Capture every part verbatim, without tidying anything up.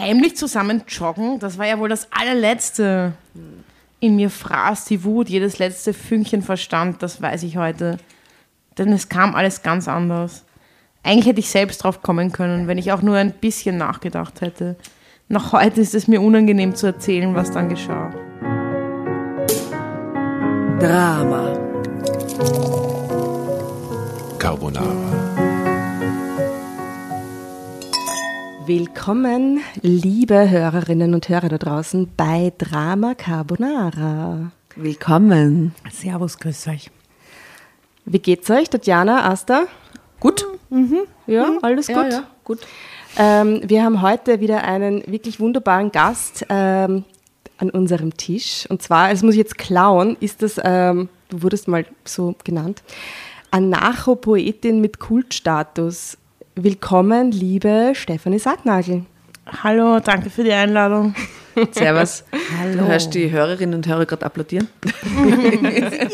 heimlich zusammen joggen, das war ja wohl das allerletzte. In mir fraß die Wut, jedes letzte Fünkchen Verstand, das weiß ich heute. Denn es kam alles ganz anders. Eigentlich hätte ich selbst drauf kommen können, wenn ich auch nur ein bisschen nachgedacht hätte. Noch heute ist es mir unangenehm zu erzählen, was dann geschah. Drama Carbonara. Willkommen, liebe Hörerinnen und Hörer da draußen bei Drama Carbonara. Willkommen. Servus, grüß euch. Wie geht's euch, Tatjana, Asta? Gut. Mhm. Ja, mhm. alles gut. Ja, ja. gut. Ähm, wir haben heute wieder einen wirklich wunderbaren Gast ähm, an unserem Tisch. Und zwar, das muss ich jetzt klauen, ist das, ähm, du wurdest mal so genannt, Anarcho-Poetin mit Kultstatus. Willkommen, liebe Stefanie Sargnagel. Hallo, danke für die Einladung. Servus. Hallo. Du hörst die Hörerinnen und Hörer gerade applaudieren. Yeah.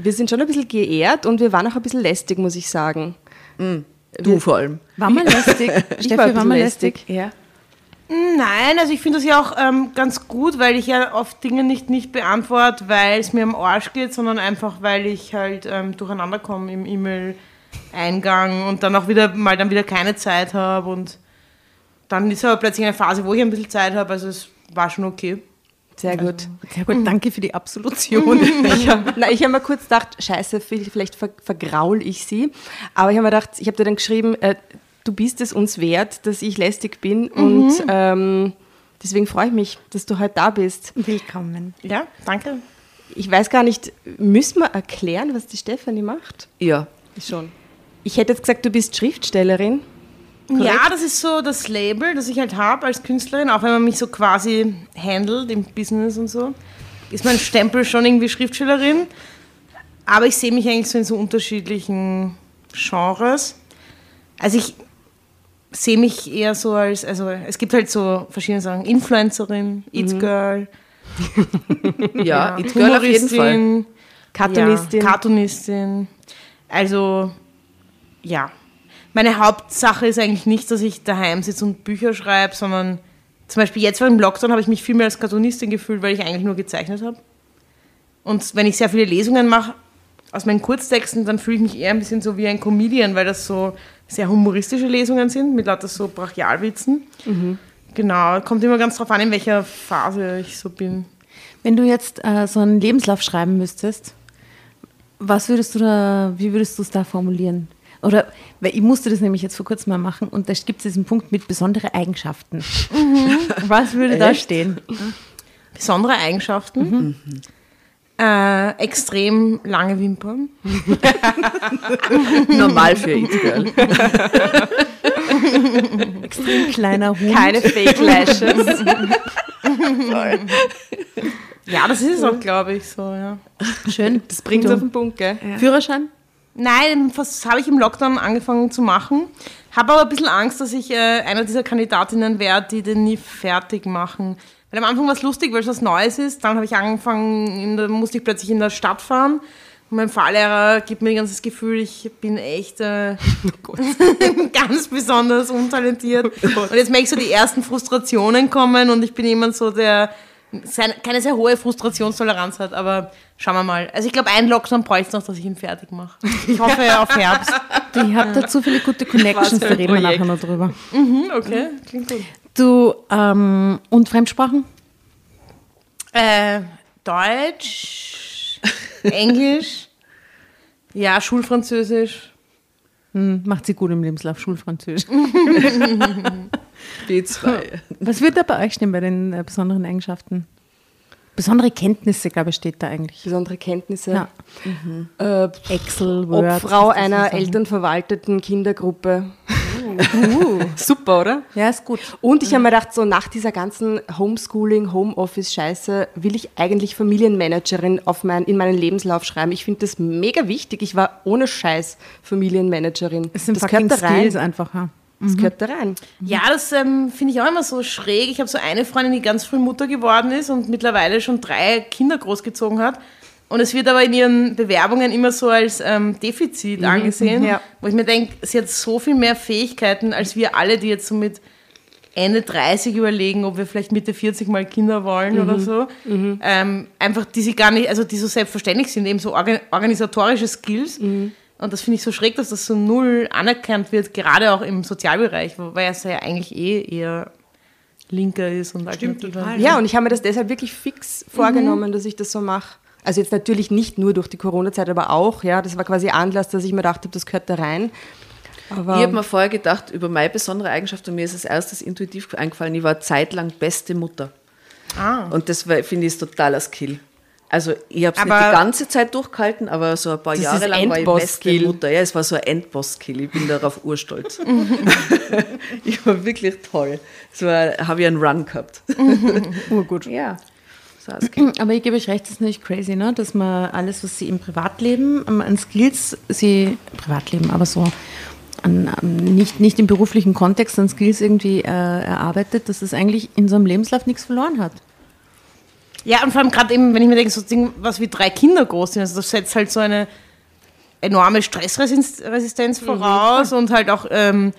Wir sind schon ein bisschen geehrt und wir waren auch ein bisschen lästig, muss ich sagen. Mm, du wir, vor allem. War mal lästig? Steffi, war, war mal lästig? lästig? Ja. Nein, also ich finde das ja auch ähm, ganz gut, weil ich ja oft Dinge nicht, nicht beantworte, weil es mir am Arsch geht, sondern einfach, weil ich halt ähm, durcheinander komme im E-Mail-Eingang und dann auch wieder mal dann wieder keine Zeit habe und dann ist aber plötzlich eine Phase, wo ich ein bisschen Zeit habe, also es war schon okay. Sehr gut. Also, sehr gut, danke für die Absolution. ich habe hab mir kurz gedacht, scheiße, vielleicht ver- vergraul ich sie, aber ich habe mir gedacht, ich habe dir dann geschrieben, äh, du bist es uns wert, dass ich lästig bin mhm. und ähm, deswegen freue ich mich, dass du heute da bist. Willkommen. Ja, danke. Ich weiß gar nicht, müssen wir erklären, was die Stefanie macht? Ja, schon. Ich hätte jetzt gesagt, du bist Schriftstellerin. Korrekt? Ja, das ist so das Label, das ich halt habe als Künstlerin, auch wenn man mich so quasi handelt im Business und so, ist mein Stempel schon irgendwie Schriftstellerin, aber ich sehe mich eigentlich so in so unterschiedlichen Genres. Also ich sehe mich eher so als, also es gibt halt so verschiedene Sachen, Influencerin, It's mhm. Girl, ja, ja, It's Girl auf jeden Fall, Cartoonistin, ja, Cartoonistin, also ja, meine Hauptsache ist eigentlich nicht, dass ich daheim sitze und Bücher schreibe, sondern zum Beispiel jetzt im Lockdown habe ich mich viel mehr als Cartoonistin gefühlt, weil ich eigentlich nur gezeichnet habe und wenn ich sehr viele Lesungen mache aus meinen Kurztexten, dann fühle ich mich eher ein bisschen so wie ein Comedian, weil das so sehr humoristische Lesungen sind, mit lauter so Brachialwitzen. Mhm. Genau, kommt immer ganz drauf an, in welcher Phase ich so bin. Wenn du jetzt äh, so einen Lebenslauf schreiben müsstest, was würdest du da, wie würdest du es da formulieren? Oder, weil ich musste das nämlich jetzt vor kurzem mal machen und da gibt es diesen Punkt mit besondere Eigenschaften. Mhm. Was würde Echt? da stehen? Besondere Eigenschaften? Mhm. Mhm. Äh, extrem lange Wimpern. Normal für It's Girl. Extrem kleiner Hund. Keine Fake Lashes. Ja, das ist es auch, glaube ich, so. Ja. Schön. Das bringt es auf den Punkt, gell? Ja. Führerschein? Nein, das habe ich im Lockdown angefangen zu machen. Habe aber ein bisschen Angst, dass ich äh, einer dieser Kandidatinnen werde, die den nie fertig machen. Weil am Anfang war es lustig, weil es was Neues ist. Dann habe ich angefangen, da musste ich plötzlich in der Stadt fahren. Und mein Fahrlehrer gibt mir ein ganzes Gefühl, ich bin echt äh, oh Gott. ganz besonders untalentiert. Oh und jetzt merke ich so, die ersten Frustrationen kommen und ich bin jemand so, der keine sehr hohe Frustrationstoleranz hat. Aber schauen wir mal. Also ich glaube, einen Lockdown bräuchte es noch, dass ich ihn fertig mache. Ich hoffe ja auf Herbst. Ich habe dazu viele gute Connections, da reden wir nachher noch drüber. Mhm, okay, klingt gut. Du, ähm, und Fremdsprachen? Äh, Deutsch, Englisch, ja, Schulfranzösisch. Hm, macht sie gut im Lebenslauf, Schulfranzösisch. B zwei. Was wird da bei euch stehen bei den äh, besonderen Eigenschaften? Besondere Kenntnisse, glaube ich, steht da eigentlich. Besondere Kenntnisse. Ja. Mhm. Äh, Excel, Word. Obfrau einer elternverwalteten Kindergruppe. Uh, super, oder? Ja, ist gut. Und ich habe mir gedacht, so nach dieser ganzen Homeschooling, Homeoffice-Scheiße will ich eigentlich Familienmanagerin auf mein, in meinen Lebenslauf schreiben. Ich finde das mega wichtig. Ich war ohne Scheiß Familienmanagerin. Es sind das fucking gehört da rein. Skills einfach, ja. Das mhm. gehört da rein. Ja, das ähm, finde ich auch immer so schräg. Ich habe so eine Freundin, die ganz früh Mutter geworden ist und mittlerweile schon drei Kinder großgezogen hat. Und es wird aber in ihren Bewerbungen immer so als ähm, Defizit mhm. angesehen, ja. wo ich mir denke, sie hat so viel mehr Fähigkeiten als wir alle, die jetzt so mit Ende dreißig überlegen, ob wir vielleicht Mitte vierzig mal Kinder wollen mhm. oder so. Mhm. Ähm, einfach, die sie gar nicht, also die so selbstverständlich sind, eben so organ- organisatorische Skills. Mhm. Und das finde ich so schräg, dass das so null anerkannt wird, gerade auch im Sozialbereich, weil es ja eigentlich eh eher linker ist. Und stimmt total. Ja, und ich habe mir das deshalb wirklich fix vorgenommen, mhm. dass ich das so mache. Also jetzt natürlich nicht nur durch die Corona-Zeit, aber auch, ja, das war quasi Anlass, dass ich mir gedacht habe, das gehört da rein. Aber ich habe mir vorher gedacht, über meine besondere Eigenschaft, und mir ist als erstes intuitiv eingefallen, ich war zeitlang beste Mutter. Ah. Und das finde ich totaler Skill. Also ich habe es nicht die ganze Zeit durchgehalten, aber so ein paar Jahre lang war ich beste Mutter. Ja, es war so ein Endboss-Skill. Ich bin darauf urstolz. Ich war wirklich toll. So habe ich einen Run gehabt. Oh, gut. Ja. Aber ich gebe euch recht, das ist natürlich crazy, ne? Dass man alles, was sie im Privatleben an Skills, sie Privatleben, aber so an, an, nicht, nicht im beruflichen Kontext an Skills irgendwie äh, erarbeitet, dass es eigentlich in so einem Lebenslauf nichts verloren hat. Ja, und vor allem gerade eben, wenn ich mir denke, so Ding, was wie drei Kinder groß sind, also das setzt halt so eine enorme Stressresistenz voraus mhm. und halt auch... Ähm,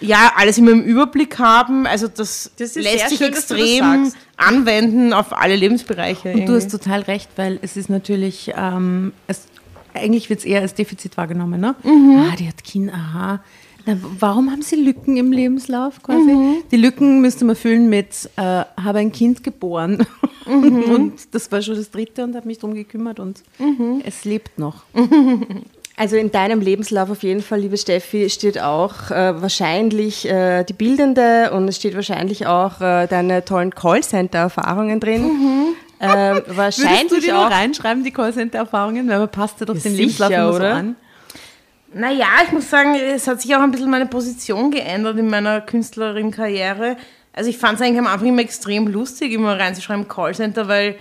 ja, alles immer im Überblick haben, also das, das lässt sich schön, extrem anwenden auf alle Lebensbereiche. Und irgendwie. Du hast total recht, weil es ist natürlich, ähm, es, eigentlich wird es eher als Defizit wahrgenommen, ne? Mhm. Ah, die hat Kind, aha. Na, warum haben sie Lücken im Lebenslauf quasi? Mhm. Die Lücken müsste man füllen mit, äh, habe ein Kind geboren mhm. und das war schon das dritte und habe mich drum gekümmert und mhm. es lebt noch. Mhm. Also in deinem Lebenslauf auf jeden Fall, liebe Steffi, steht auch äh, wahrscheinlich äh, die Bildende und es steht wahrscheinlich auch äh, deine tollen Callcenter-Erfahrungen drin. Mhm. Ähm, wahrscheinlich Würdest du auch reinschreiben, die Callcenter-Erfahrungen, weil man passt ja doch ja, den sicher, Lebenslauf oder? So an. Naja, ich muss sagen, es hat sich auch ein bisschen meine Position geändert in meiner Künstlerin-Karriere. Also ich fand es eigentlich am Anfang immer extrem lustig, immer reinzuschreiben Callcenter, weil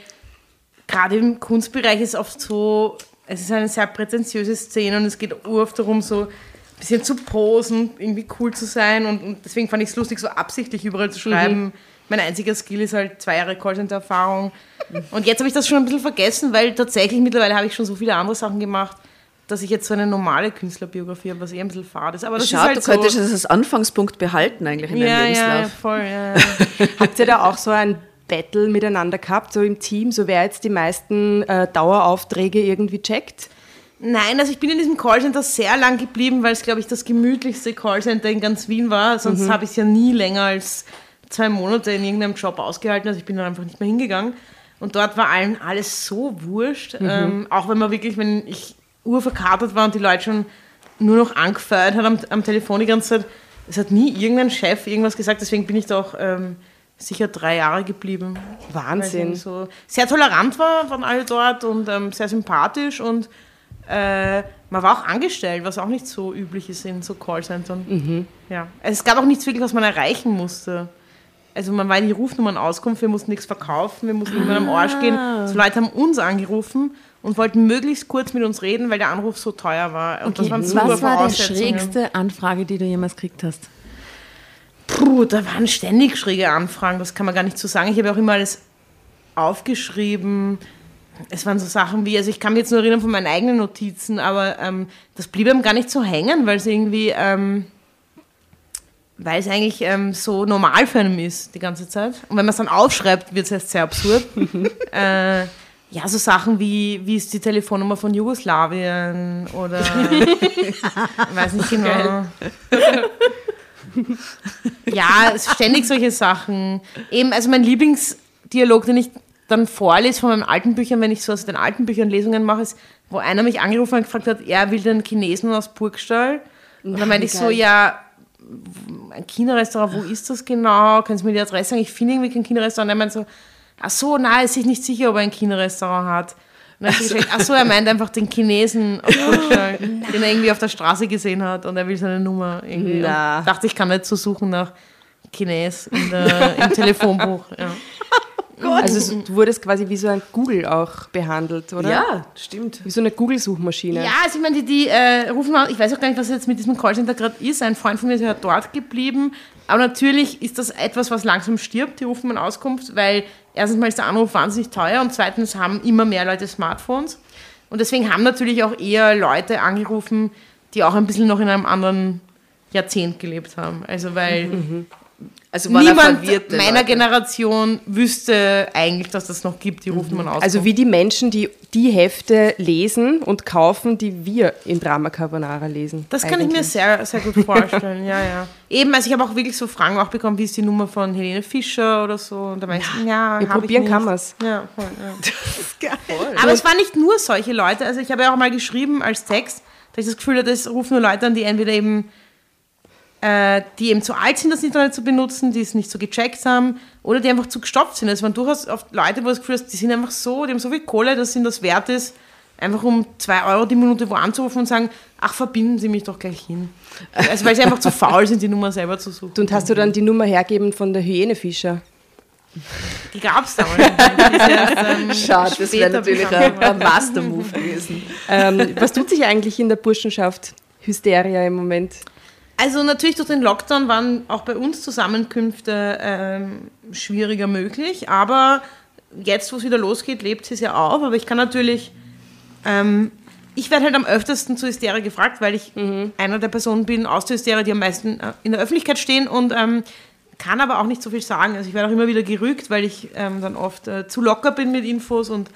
gerade im Kunstbereich ist oft so... Es ist eine sehr prätentiöse Szene und es geht oft darum, so ein bisschen zu posen, irgendwie cool zu sein. Und, und deswegen fand ich es lustig, so absichtlich überall zu schreiben. Mhm. Mein einziger Skill ist halt zwei Jahre Callcenter-Erfahrung. Mhm. Und jetzt habe ich das schon ein bisschen vergessen, weil tatsächlich mittlerweile habe ich schon so viele andere Sachen gemacht, dass ich jetzt so eine normale Künstlerbiografie habe, was eher ein bisschen fad ist. Aber das Schade, ist halt du könntest so das als Anfangspunkt behalten eigentlich in ja, deinem Lebenslauf. Ja, voll, ja, ja. Habt ihr da auch so ein... Battle miteinander gehabt, so im Team, so wer jetzt die meisten äh, Daueraufträge irgendwie checkt? Nein, also ich bin in diesem Callcenter sehr lang geblieben, weil es, glaube ich, das gemütlichste Callcenter in ganz Wien war. Sonst mhm. habe ich es ja nie länger als zwei Monate in irgendeinem Job ausgehalten. Also ich bin dann einfach nicht mehr hingegangen. Und dort war allen alles so wurscht. Mhm. Ähm, auch wenn man wirklich, wenn ich urverkatert war und die Leute schon nur noch angefeuert hat am, am Telefon die ganze Zeit, es hat nie irgendein Chef irgendwas gesagt, deswegen bin ich da auch... Ähm, sicher drei Jahre geblieben. Wahnsinn. So sehr tolerant war, waren alle dort und ähm, sehr sympathisch und äh, man war auch angestellt, was auch nicht so üblich ist in so Callcentern. Mhm. Ja. Also es gab auch nichts wirklich, was man erreichen musste. Also man war in die Rufnummern-Auskunft, wir mussten nichts verkaufen, wir mussten immer ah. am Arsch gehen. So Leute haben uns angerufen und wollten möglichst kurz mit uns reden, weil der Anruf so teuer war. Und okay. das waren was war die schrägste Anfrage, die du jemals gekriegt hast? Puh, da waren ständig schräge Anfragen, das kann man gar nicht so sagen. Ich habe auch immer alles aufgeschrieben. Es waren so Sachen wie, also ich kann mich jetzt nur erinnern von meinen eigenen Notizen, aber ähm, das blieb einem gar nicht so hängen, weil es irgendwie, ähm, weil es eigentlich ähm, so normal für einen ist die ganze Zeit. Und wenn man es dann aufschreibt, wird es erst sehr absurd. äh, Ja, so Sachen wie, wie ist die Telefonnummer von Jugoslawien oder weiß nicht genau. Ja, ständig solche Sachen. Eben, also mein Lieblingsdialog, den ich dann vorlese von meinen alten Büchern, wenn ich so aus den alten Büchern Lesungen mache, ist, wo einer mich angerufen und gefragt hat, er will den Chinesen aus Burgstall. Und dann meinte ich so, ja, ein China-Restaurant, wo ist das genau? Kannst du mir die Adresse sagen? Ich finde irgendwie kein China-Restaurant. Und er meinte so, ach so, nein, ist sich nicht sicher, ob er ein China-Restaurant hat. Und dann hat sie gesagt, ach so, er meint einfach den Chinesen auf Burschenschaft, den er irgendwie auf der Straße gesehen hat und er will seine Nummer irgendwie. Na. Dachte, ich kann nicht so suchen nach Chines in der, im Telefonbuch. Ja. Gott. Also es, du wurdest quasi wie so ein Google auch behandelt, oder? Ja, stimmt. Wie so eine Google-Suchmaschine. Ja, also ich meine, die, die äh, rufen auch, ich weiß auch gar nicht, was jetzt mit diesem Callcenter gerade ist. Ein Freund von mir ist ja dort geblieben. Aber natürlich ist das etwas, was langsam stirbt. Die rufen man Auskunft, weil erstens mal ist der Anruf wahnsinnig teuer und zweitens haben immer mehr Leute Smartphones. Und deswegen haben natürlich auch eher Leute angerufen, die auch ein bisschen noch in einem anderen Jahrzehnt gelebt haben. Also weil... Mhm. Also niemand meiner Leute. Generation wüsste eigentlich, dass das noch gibt, die ruft mhm. man aus. Also wie die Menschen, die die Hefte lesen und kaufen, die wir in Drama Carbonara lesen. Das eigentlich. Kann ich mir sehr, sehr gut vorstellen, ja, ja. Eben, also ich habe auch wirklich so Fragen auch bekommen, wie ist die Nummer von Helene Fischer oder so. Und da meinte ja, ich, ja, wir probieren ich kann man es. Ja, voll, ja. Das ist geil. Voll. Aber es waren nicht nur solche Leute, also ich habe ja auch mal geschrieben als Text, dass ich das Gefühl hatte, es rufen nur Leute an, die entweder eben... die eben zu alt sind, das Internet zu benutzen, die es nicht so gecheckt haben oder die einfach zu gestopft sind. Es waren durchaus oft Leute, wo das Gefühl ist, die sind einfach so, die haben so viel Kohle, dass ihnen das wert ist, einfach um zwei Euro die Minute wo anzurufen und sagen, ach, verbinden Sie mich doch gleich hin. Also weil sie einfach zu faul sind, die Nummer selber zu suchen. Und hast du dann die Nummer hergeben von der Hyäne Fischer? Die gab es damals. ähm, Schade, das wäre natürlich ein, ein Mastermove gewesen. Ähm, was tut sich eigentlich in der Burschenschaft Hysteria im Moment? Also natürlich durch den Lockdown waren auch bei uns Zusammenkünfte ähm, schwieriger möglich, aber jetzt, wo es wieder losgeht, lebt es ja auf. Aber ich kann natürlich, ähm, ich werde halt am öftesten zu Hysteria gefragt, weil ich mhm. einer der Personen bin aus der Hysteria, die am meisten in der Öffentlichkeit stehen und ähm, kann aber auch nicht so viel sagen. Also ich werde auch immer wieder gerügt, weil ich ähm, dann oft äh, zu locker bin mit Infos und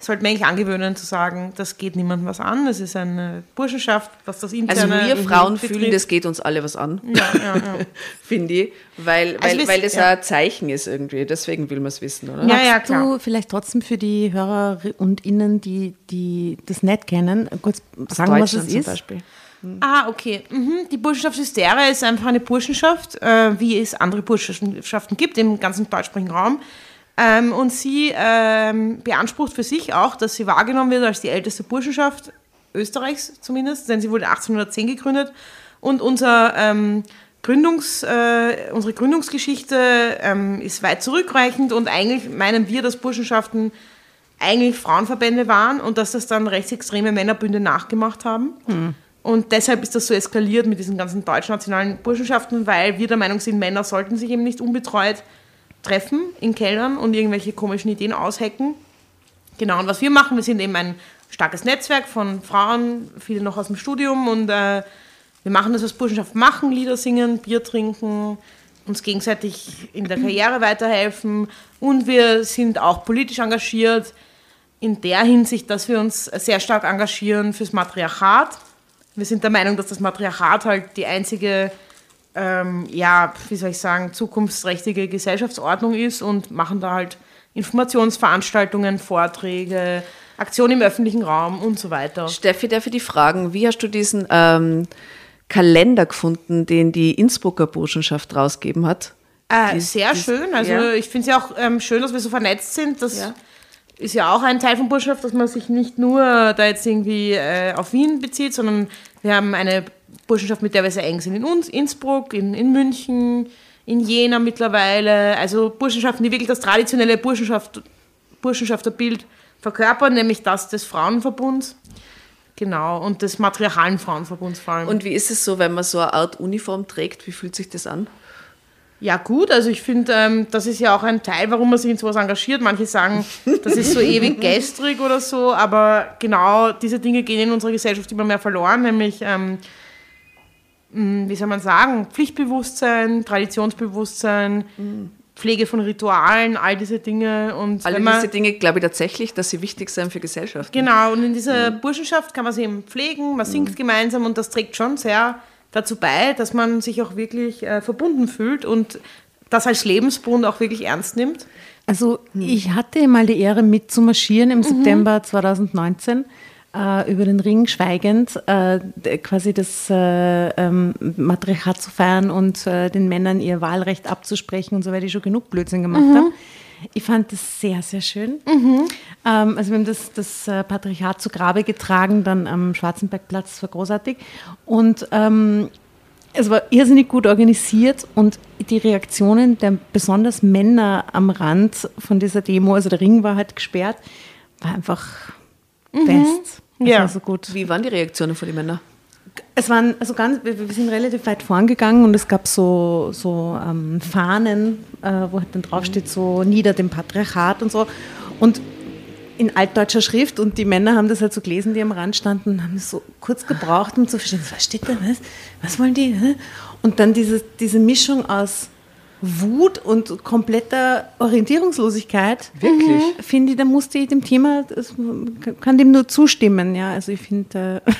es sollte man eigentlich angewöhnen zu sagen, das geht niemandem was an, das ist eine Burschenschaft, was das interne... Also wir Frauen betrifft. Fühlen, das geht uns alle was an, ja, ja, ja. finde ich, weil, also weil, weil das ja ein Zeichen ist irgendwie, deswegen will man es wissen, oder? Ja, ja, klar. Du vielleicht trotzdem für die Hörer und Innen, die, die das nicht kennen, kurz sagen, was es ist? Zum Beispiel. Hm. Ah, okay. Mhm. Die Burschenschaft Hysteria ist einfach eine Burschenschaft, äh, wie es andere Burschenschaften gibt im ganzen deutschsprachigen Raum. Ähm, und sie ähm, beansprucht für sich auch, dass sie wahrgenommen wird als die älteste Burschenschaft Österreichs zumindest, denn sie wurde achtzehnhundertzehn gegründet. Und unser, ähm, Gründungs, äh, unsere Gründungsgeschichte ähm, ist weit zurückreichend und eigentlich meinen wir, dass Burschenschaften eigentlich Frauenverbände waren und dass das dann rechtsextreme Männerbünde nachgemacht haben. Mhm. Und deshalb ist das so eskaliert mit diesen ganzen deutschnationalen Burschenschaften, weil wir der Meinung sind, Männer sollten sich eben nicht unbetreut treffen in Kellern und irgendwelche komischen Ideen aushacken. Genau, und was wir machen, wir sind eben ein starkes Netzwerk von Frauen, viele noch aus dem Studium und äh, wir machen das, was Burschenschaft machen, Lieder singen, Bier trinken, uns gegenseitig in der Karriere weiterhelfen und wir sind auch politisch engagiert in der Hinsicht, dass wir uns sehr stark engagieren fürs Matriarchat. Wir sind der Meinung, dass das Matriarchat halt die einzige Ähm, ja, wie soll ich sagen, zukunftsträchtige Gesellschaftsordnung ist und machen da halt Informationsveranstaltungen, Vorträge, Aktionen im öffentlichen Raum und so weiter. Steffi, darf ich dich fragen, wie hast du diesen ähm, Kalender gefunden, den die Innsbrucker Burschenschaft rausgegeben hat? Äh, die, sehr die, schön, also ja. Ich finde es ja auch ähm, schön, dass wir so vernetzt sind, das ja. ist ja auch ein Teil von Burschenschaft, dass man sich nicht nur da jetzt irgendwie äh, auf Wien bezieht, sondern wir haben eine Burschenschaft, mit der wir sehr eng sind, in uns, Innsbruck, in, in München, in Jena mittlerweile. Also Burschenschaften, die wirklich das traditionelle Burschenschaft, Burschenschafterbild verkörpern, nämlich das des Frauenverbunds. Genau, und des matriarchalen Frauenverbunds vor allem. Und wie ist es so, wenn man so eine Art Uniform trägt? Wie fühlt sich das an? Ja gut, also ich finde, ähm, das ist ja auch ein Teil, warum man sich in sowas engagiert. Manche sagen, das ist so ewig gestrig oder so, aber genau diese Dinge gehen in unserer Gesellschaft immer mehr verloren, nämlich... Ähm, wie soll man sagen, Pflichtbewusstsein, Traditionsbewusstsein, mhm. Pflege von Ritualen, all diese Dinge. Und all diese Dinge glaube ich tatsächlich, dass sie wichtig sind für Gesellschaft. Genau, und in dieser mhm. Burschenschaft kann man sie eben pflegen, man singt mhm. gemeinsam und das trägt schon sehr dazu bei, dass man sich auch wirklich äh, verbunden fühlt und das als Lebensbund auch wirklich ernst nimmt. Also mhm. ich hatte mal die Ehre mitzumarschieren im mhm. September zwanzig neunzehn. Über den Ring schweigend äh, quasi das äh, ähm, Matriarchat zu feiern und äh, den Männern ihr Wahlrecht abzusprechen und so, weil die schon genug Blödsinn gemacht mhm. haben. Ich fand das sehr, sehr schön. Mhm. Ähm, also wir haben das, das äh, Patriarchat zu Grabe getragen, dann am Schwarzenbergplatz, das war großartig. Und ähm, Es war irrsinnig gut organisiert und die Reaktionen der besonders Männer am Rand von dieser Demo, also der Ring war halt gesperrt, war einfach mhm. best. Das ja. war so gut. Wie waren die Reaktionen von den Männern? Es waren, also ganz, wir, wir sind relativ weit vorn gegangen und es gab so, so ähm, Fahnen, äh, wo halt dann draufsteht, so nieder dem Patriarchat und so. Und in altdeutscher Schrift, und die Männer haben das halt so gelesen, die am Rand standen, haben es so kurz gebraucht, um zu verstehen, was steht da, was, was wollen die? Hä? Und dann diese, diese Mischung aus Wut und kompletter Orientierungslosigkeit. Wirklich? Finde ich, da musste ich dem Thema, das, kann dem nur zustimmen. Ja, also ich finde... Äh,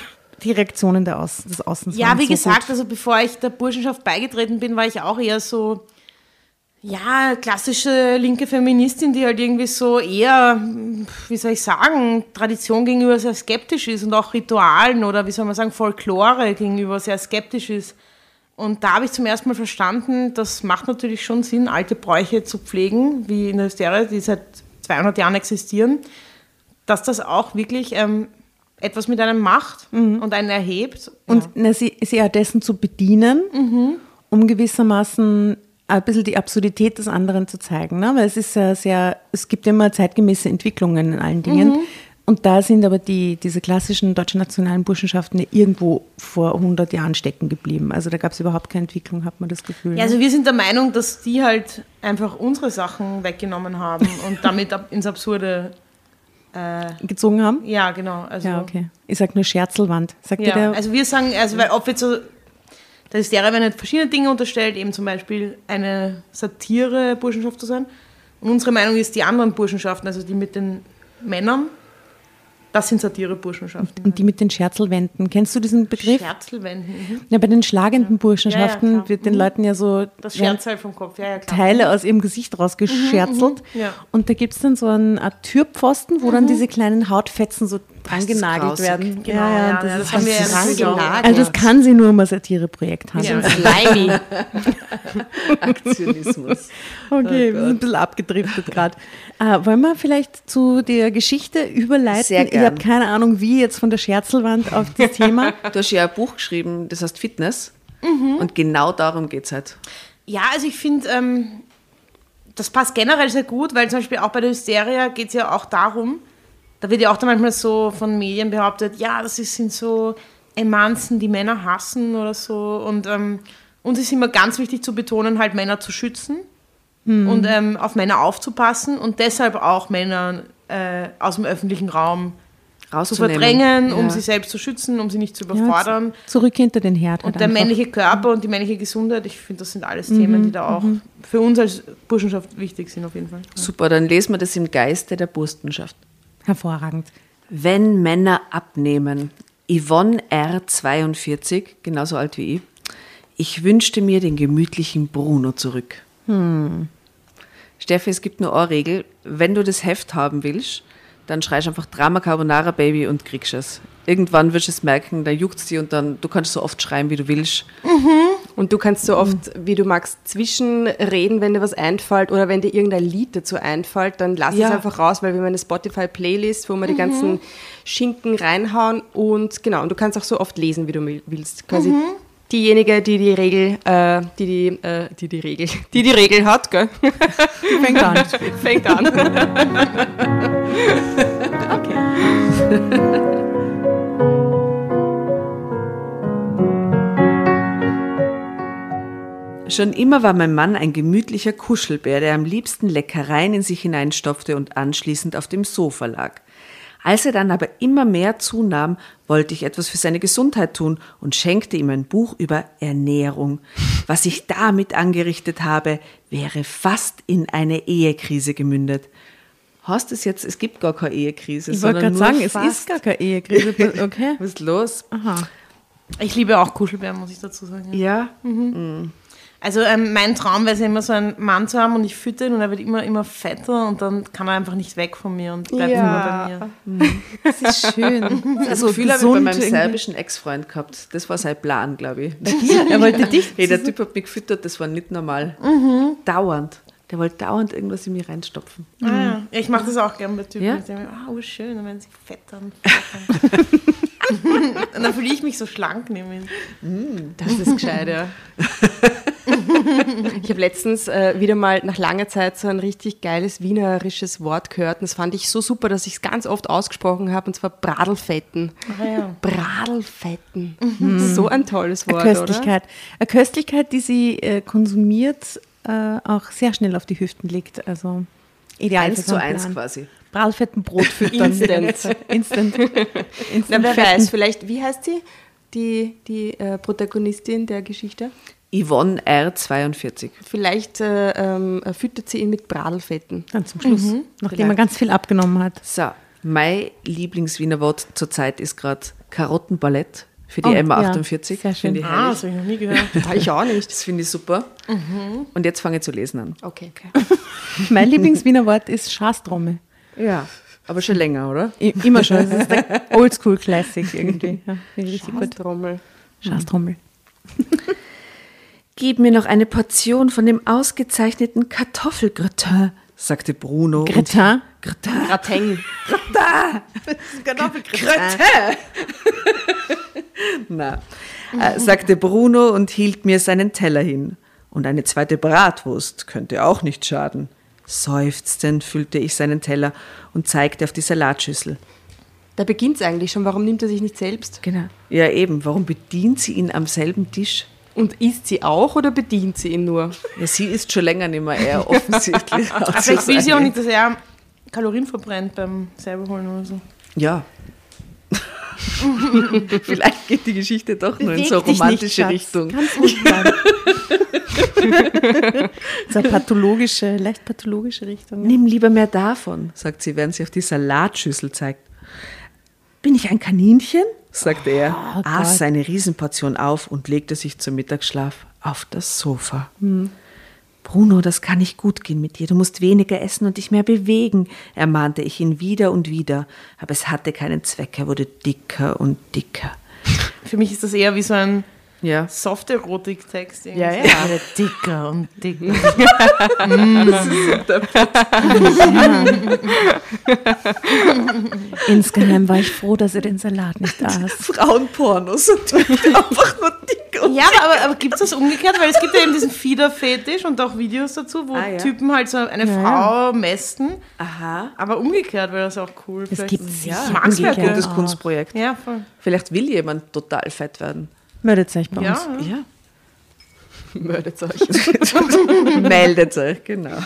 die Reaktionen der Auß- des Außens. Ja, wie so gesagt, gut. Also bevor ich der Burschenschaft beigetreten bin, war ich auch eher so, ja, klassische linke Feministin, die halt irgendwie so eher, wie soll ich sagen, Tradition gegenüber sehr skeptisch ist und auch Ritualen oder, wie soll man sagen, Folklore gegenüber sehr skeptisch ist. Und da habe ich zum ersten Mal verstanden, das macht natürlich schon Sinn, alte Bräuche zu pflegen, wie in der Hysteria, die seit zweihundert Jahren existieren, dass das auch wirklich... Ähm, etwas mit einem macht mhm. und einen erhebt. Und ja. na, sie, sie auch dessen zu bedienen, mhm. um gewissermaßen ein bisschen die Absurdität des anderen zu zeigen. Ne? Weil es ist ja sehr, es gibt immer zeitgemäße Entwicklungen in allen Dingen. Mhm. Und da sind aber die, diese klassischen deutschen nationalen Burschenschaften irgendwo vor hundert Jahren stecken geblieben. Also da gab es überhaupt keine Entwicklung, hat man das Gefühl. Ja, also wir sind der Meinung, dass die halt einfach unsere Sachen weggenommen haben und damit ab ins Absurde gezogen haben? Ja, genau. Also ja, okay. Ich sage nur Scherzelwand. Sagt ja, der? Also wir sagen, also weil ob jetzt so, der Hysteria werden halt verschiedene Dinge unterstellt, eben zum Beispiel eine Satire-Burschenschaft zu sein. Und unsere Meinung ist, die anderen Burschenschaften, also die mit den Männern, das sind Satire-Burschenschaften. Und die mit den Scherzelwänden. Kennst du diesen Begriff? Scherzelwänden. Mhm. Ja, bei den schlagenden ja. Burschenschaften ja, ja, wird den mhm. Leuten ja so das Scherzteil vom Kopf. Ja, ja, klar. Teile aus ihrem Gesicht rausgescherzelt. Mhm, ja. Und da gibt es dann so einen Art Türpfosten, wo mhm. dann diese kleinen Hautfetzen so dran genagelt werden. Genau, ja, ja, ja, das, das haben wir ja dran. Also das kann sie nur um ein Satire-Projekt handeln. Ja. Slimy. Aktionismus. Okay, oh, wir sind ein bisschen abgedriftet gerade. Äh, wollen wir vielleicht zu der Geschichte überleiten? Sehr gerne. Ich habe keine Ahnung, wie jetzt von der Scherzelwand auf das Thema. Du hast ja ein Buch geschrieben, das heißt Fitness. Mhm. Und genau darum geht es halt. Ja, also ich finde, ähm, das passt generell sehr gut, weil zum Beispiel auch bei der Hysteria geht es ja auch darum, da wird ja auch dann manchmal so von Medien behauptet, ja, das sind so Emanzen, die Männer hassen oder so. Und ähm, uns ist immer ganz wichtig zu betonen, halt Männer zu schützen mhm. und ähm, auf Männer aufzupassen und deshalb auch Männer äh, aus dem öffentlichen Raum zu verdrängen, ja. um sie selbst zu schützen, um sie nicht zu überfordern. Ja, zurück hinter den Herd. Und halt der einfach. männliche Körper und die männliche Gesundheit, ich finde, das sind alles mhm, Themen, die da auch mhm. für uns als Burschenschaft wichtig sind auf jeden Fall. Ja. Super, dann lesen wir das im Geiste der Burschenschaft. Hervorragend. Wenn Männer abnehmen. Yvonne R. zweiundvierzig, genauso alt wie ich. Ich wünschte mir den gemütlichen Bruno zurück. Hm. Steffi, es gibt nur eine Regel. Wenn du das Heft haben willst, dann schreist du einfach Drama Carbonara Baby und kriegst es. Irgendwann wirst du es merken, da juckt es dich und dann, du kannst so oft schreiben, wie du willst. Mhm. Und du kannst so oft, wie du magst, zwischenreden, wenn dir was einfällt oder wenn dir irgendein Lied dazu einfällt, dann lass ja. es einfach raus, weil wir haben eine Spotify-Playlist, wo wir mhm. die ganzen Schinken reinhauen und genau, und du kannst auch so oft lesen, wie du willst. Quasi mhm. diejenige, die die Regel, äh, die die, äh, die die Regel, die die Regel hat, gell? Die fängt an. Fängt an. Okay. Schon immer war mein Mann ein gemütlicher Kuschelbär, der am liebsten Leckereien in sich hineinstopfte und anschließend auf dem Sofa lag. Als er dann aber immer mehr zunahm, wollte ich etwas für seine Gesundheit tun und schenkte ihm ein Buch über Ernährung. Was ich damit angerichtet habe, wäre fast in eine Ehekrise gemündet. Hast es jetzt, es gibt gar keine Ehekrise. Ich wollte gerade sagen, fast. Es ist gar keine Ehekrise. Okay. Was ist los? Aha. Ich liebe auch Kuschelbären, muss ich dazu sagen. Ja? Ja. Mhm. Mhm. Also ähm, mein Traum wäre es ja immer, so einen Mann zu haben und ich fütter ihn und er wird immer, immer fetter und dann kann er einfach nicht weg von mir und bleibt ja. immer bei mir. Das ist schön. Das also Gefühl habe ich bei meinem serbischen Ex-Freund gehabt. Das war sein Plan, glaube ich. Er wollte dich. Hey, der Typ hat mich gefüttert, das war nicht normal. Mhm. Dauernd. Der wollte dauernd irgendwas in mich reinstopfen. Ah, ja. Ich mache das auch gerne bei Typen. Ja? Ich denke mir, oh schön, dann werden sie fetter und fetter. Und dann fühle ich mich so schlank nehmen. Mm, das ist gescheit, ja. Ich habe letztens äh, wieder mal nach langer Zeit so ein richtig geiles wienerisches Wort gehört und das fand ich so super, dass ich es ganz oft ausgesprochen habe, und zwar Bradelfetten. Ach ja. Bradelfetten. Mhm. So ein tolles Wort, eine Köstlichkeit. Oder? Eine Köstlichkeit, die sie äh, konsumiert, äh, auch sehr schnell auf die Hüften legt. Also ideal. Eins zu eins Plan. Quasi. Bradelfettenbrot füttern. Instant. Instant. Instant. Na, wer Fetten. Weiß, vielleicht, wie heißt sie, die, die äh, Protagonistin der Geschichte? Yvonne R. zweiundvierzig. Vielleicht äh, ähm, füttert sie ihn mit Bradelfetten. Dann zum Schluss, mhm, nachdem vielleicht. er ganz viel abgenommen hat. So, mein Lieblingswiener Wort zurzeit ist gerade Karottenballett für die oh, Emma ja. achtundvierzig. Sehr schön. Ah, das habe ich noch nie gehört. Ich auch nicht. Das finde ich super. Mhm. Und jetzt fange ich zu lesen an. Okay. okay. Mein Lieblingswiener Wort ist Schaßtrommel. Ja, aber schon länger, oder? I- immer schon. Das ist der Oldschool-Classic irgendwie. Schaßtrommel. Schaßtrommel. Gib mir noch eine Portion von dem ausgezeichneten Kartoffelgratin, sagte Bruno. Gratin? Gratin. Gratin. Gratin. Gratin. Na, äh, sagte Bruno und hielt mir seinen Teller hin. Und eine zweite Bratwurst könnte auch nicht schaden. Seufzend füllte ich seinen Teller und zeigte auf die Salatschüssel. Da beginnt es eigentlich schon. Warum nimmt er sich nicht selbst? Genau. Ja, eben. Warum bedient sie ihn am selben Tisch? Und isst sie auch oder bedient sie ihn nur? Ja, sie isst schon länger nicht mehr, eher offensichtlich. Vielleicht will sie auch nicht, dass er Kalorien verbrennt beim selber holen oder so. Ja. Vielleicht geht die Geschichte doch nur in so romantische Richtung. Ganz ruhig bleiben. So eine pathologische, leicht pathologische Richtung. Ja. Nimm lieber mehr davon, sagt sie, während sie auf die Salatschüssel zeigt. Bin ich ein Kaninchen? Sagte er, oh, aß Gott. seine Riesenportion auf und legte sich zum Mittagsschlaf auf das Sofa. Hm. Bruno, das kann nicht gut gehen mit dir. Du musst weniger essen und dich mehr bewegen, ermahnte ich ihn wieder und wieder. Aber es hatte keinen Zweck. Er wurde dicker und dicker. Für mich ist das eher wie so ein ja. Soft-Erotik-Text. Irgendwie. Ja, ja. ja. Dicker und dicker. Das ist der Insgeheim war ich froh, dass er den Salat nicht aß. Frauenpornos sind einfach nur dick und ja, aber, aber gibt es das umgekehrt? Weil es gibt ja eben diesen Fieder-Fetisch und auch Videos dazu, wo ah, ja. Typen halt so eine ja. Frau mästen. Aha. Aber umgekehrt wäre das auch cool. Es gibt ja ein gutes Kunstprojekt. Ja, voll. Vielleicht will jemand total fett werden. Meldet euch bei ja. uns. Ja. Meldet euch. Meldet euch, genau.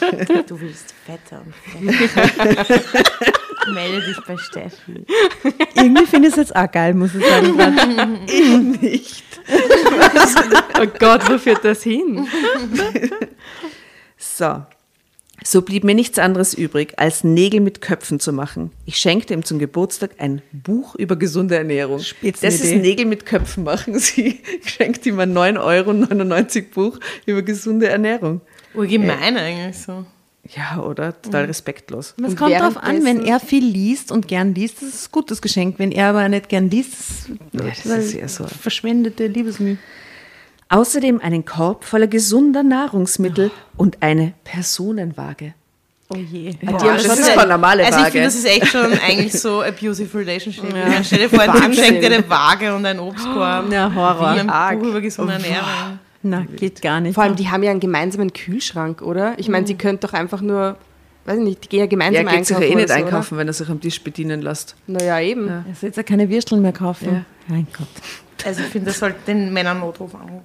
Du willst fetter und fetter. Melde dich bei Steffi. Irgendwie finde ich es jetzt auch geil, muss ich sagen. Ich nicht. Oh Gott, wo führt das hin? So. So blieb mir nichts anderes übrig, als Nägel mit Köpfen zu machen. Ich schenkte ihm zum Geburtstag ein Buch über gesunde Ernährung. Spitzenidee. Das ist Nägel mit Köpfen machen. Sie schenkt ihm ein neun Euro neunundneunzig Buch über gesunde Ernährung. Urgemein äh. eigentlich so. Ja, oder? Total mhm. respektlos. Es kommt darauf an, wenn er viel liest und gern liest, das ist ein gutes Geschenk. Wenn er aber nicht gern liest, ja, das ist eher so verschwendete Liebesmühe. Außerdem einen Korb voller gesunder Nahrungsmittel oh. und eine Personenwaage. Oh je. Boah, das ist eine normale Waage. Also ich finde, das ist echt schon eigentlich so abusive relationship. Ja. Stell dir vor, ein Typ schenkt dir eine Waage und einen Obstkorb. Ja, Horror. Wie ein Buch über gesunde Ernährung. Na, geht gar nicht. Vor allem, die haben ja einen gemeinsamen Kühlschrank, oder? Ich meine, mhm. sie können doch einfach nur... Weiß ich nicht, die gehen ja gemeinsam ja, einkaufen. Ja, geht sich eh nicht so, einkaufen, oder? Wenn er sich am Tisch bedienen lässt. Naja, eben. Ja. Er soll jetzt ja keine Würsteln mehr kaufen. Ja. Mein Gott. Also ich finde, das sollte den Männern Notruf anrufen.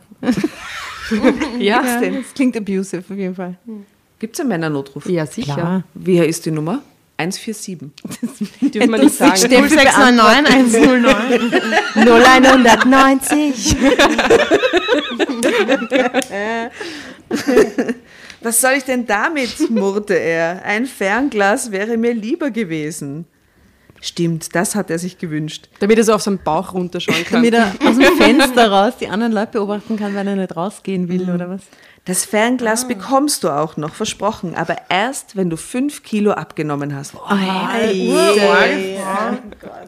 ja, ja das klingt abusive auf jeden Fall. Gibt es einen Männernotruf? Ja, sicher. Klar. Wie ist die Nummer? eins vier sieben. Das dürfen wir nicht sagen. null sechs neun neun eins null neun. null eins neun null. Was soll ich denn damit, murrte er. Ein Fernglas wäre mir lieber gewesen. Stimmt, das hat er sich gewünscht. Damit er so auf seinen Bauch runterschauen kann. Damit er aus dem Fenster raus die anderen Leute beobachten kann, wenn er nicht rausgehen will, mhm. oder was? Das Fernglas ah. bekommst du auch noch, versprochen. Aber erst, wenn du fünf Kilo abgenommen hast. Oh, oh, ey, ey, ey. Oh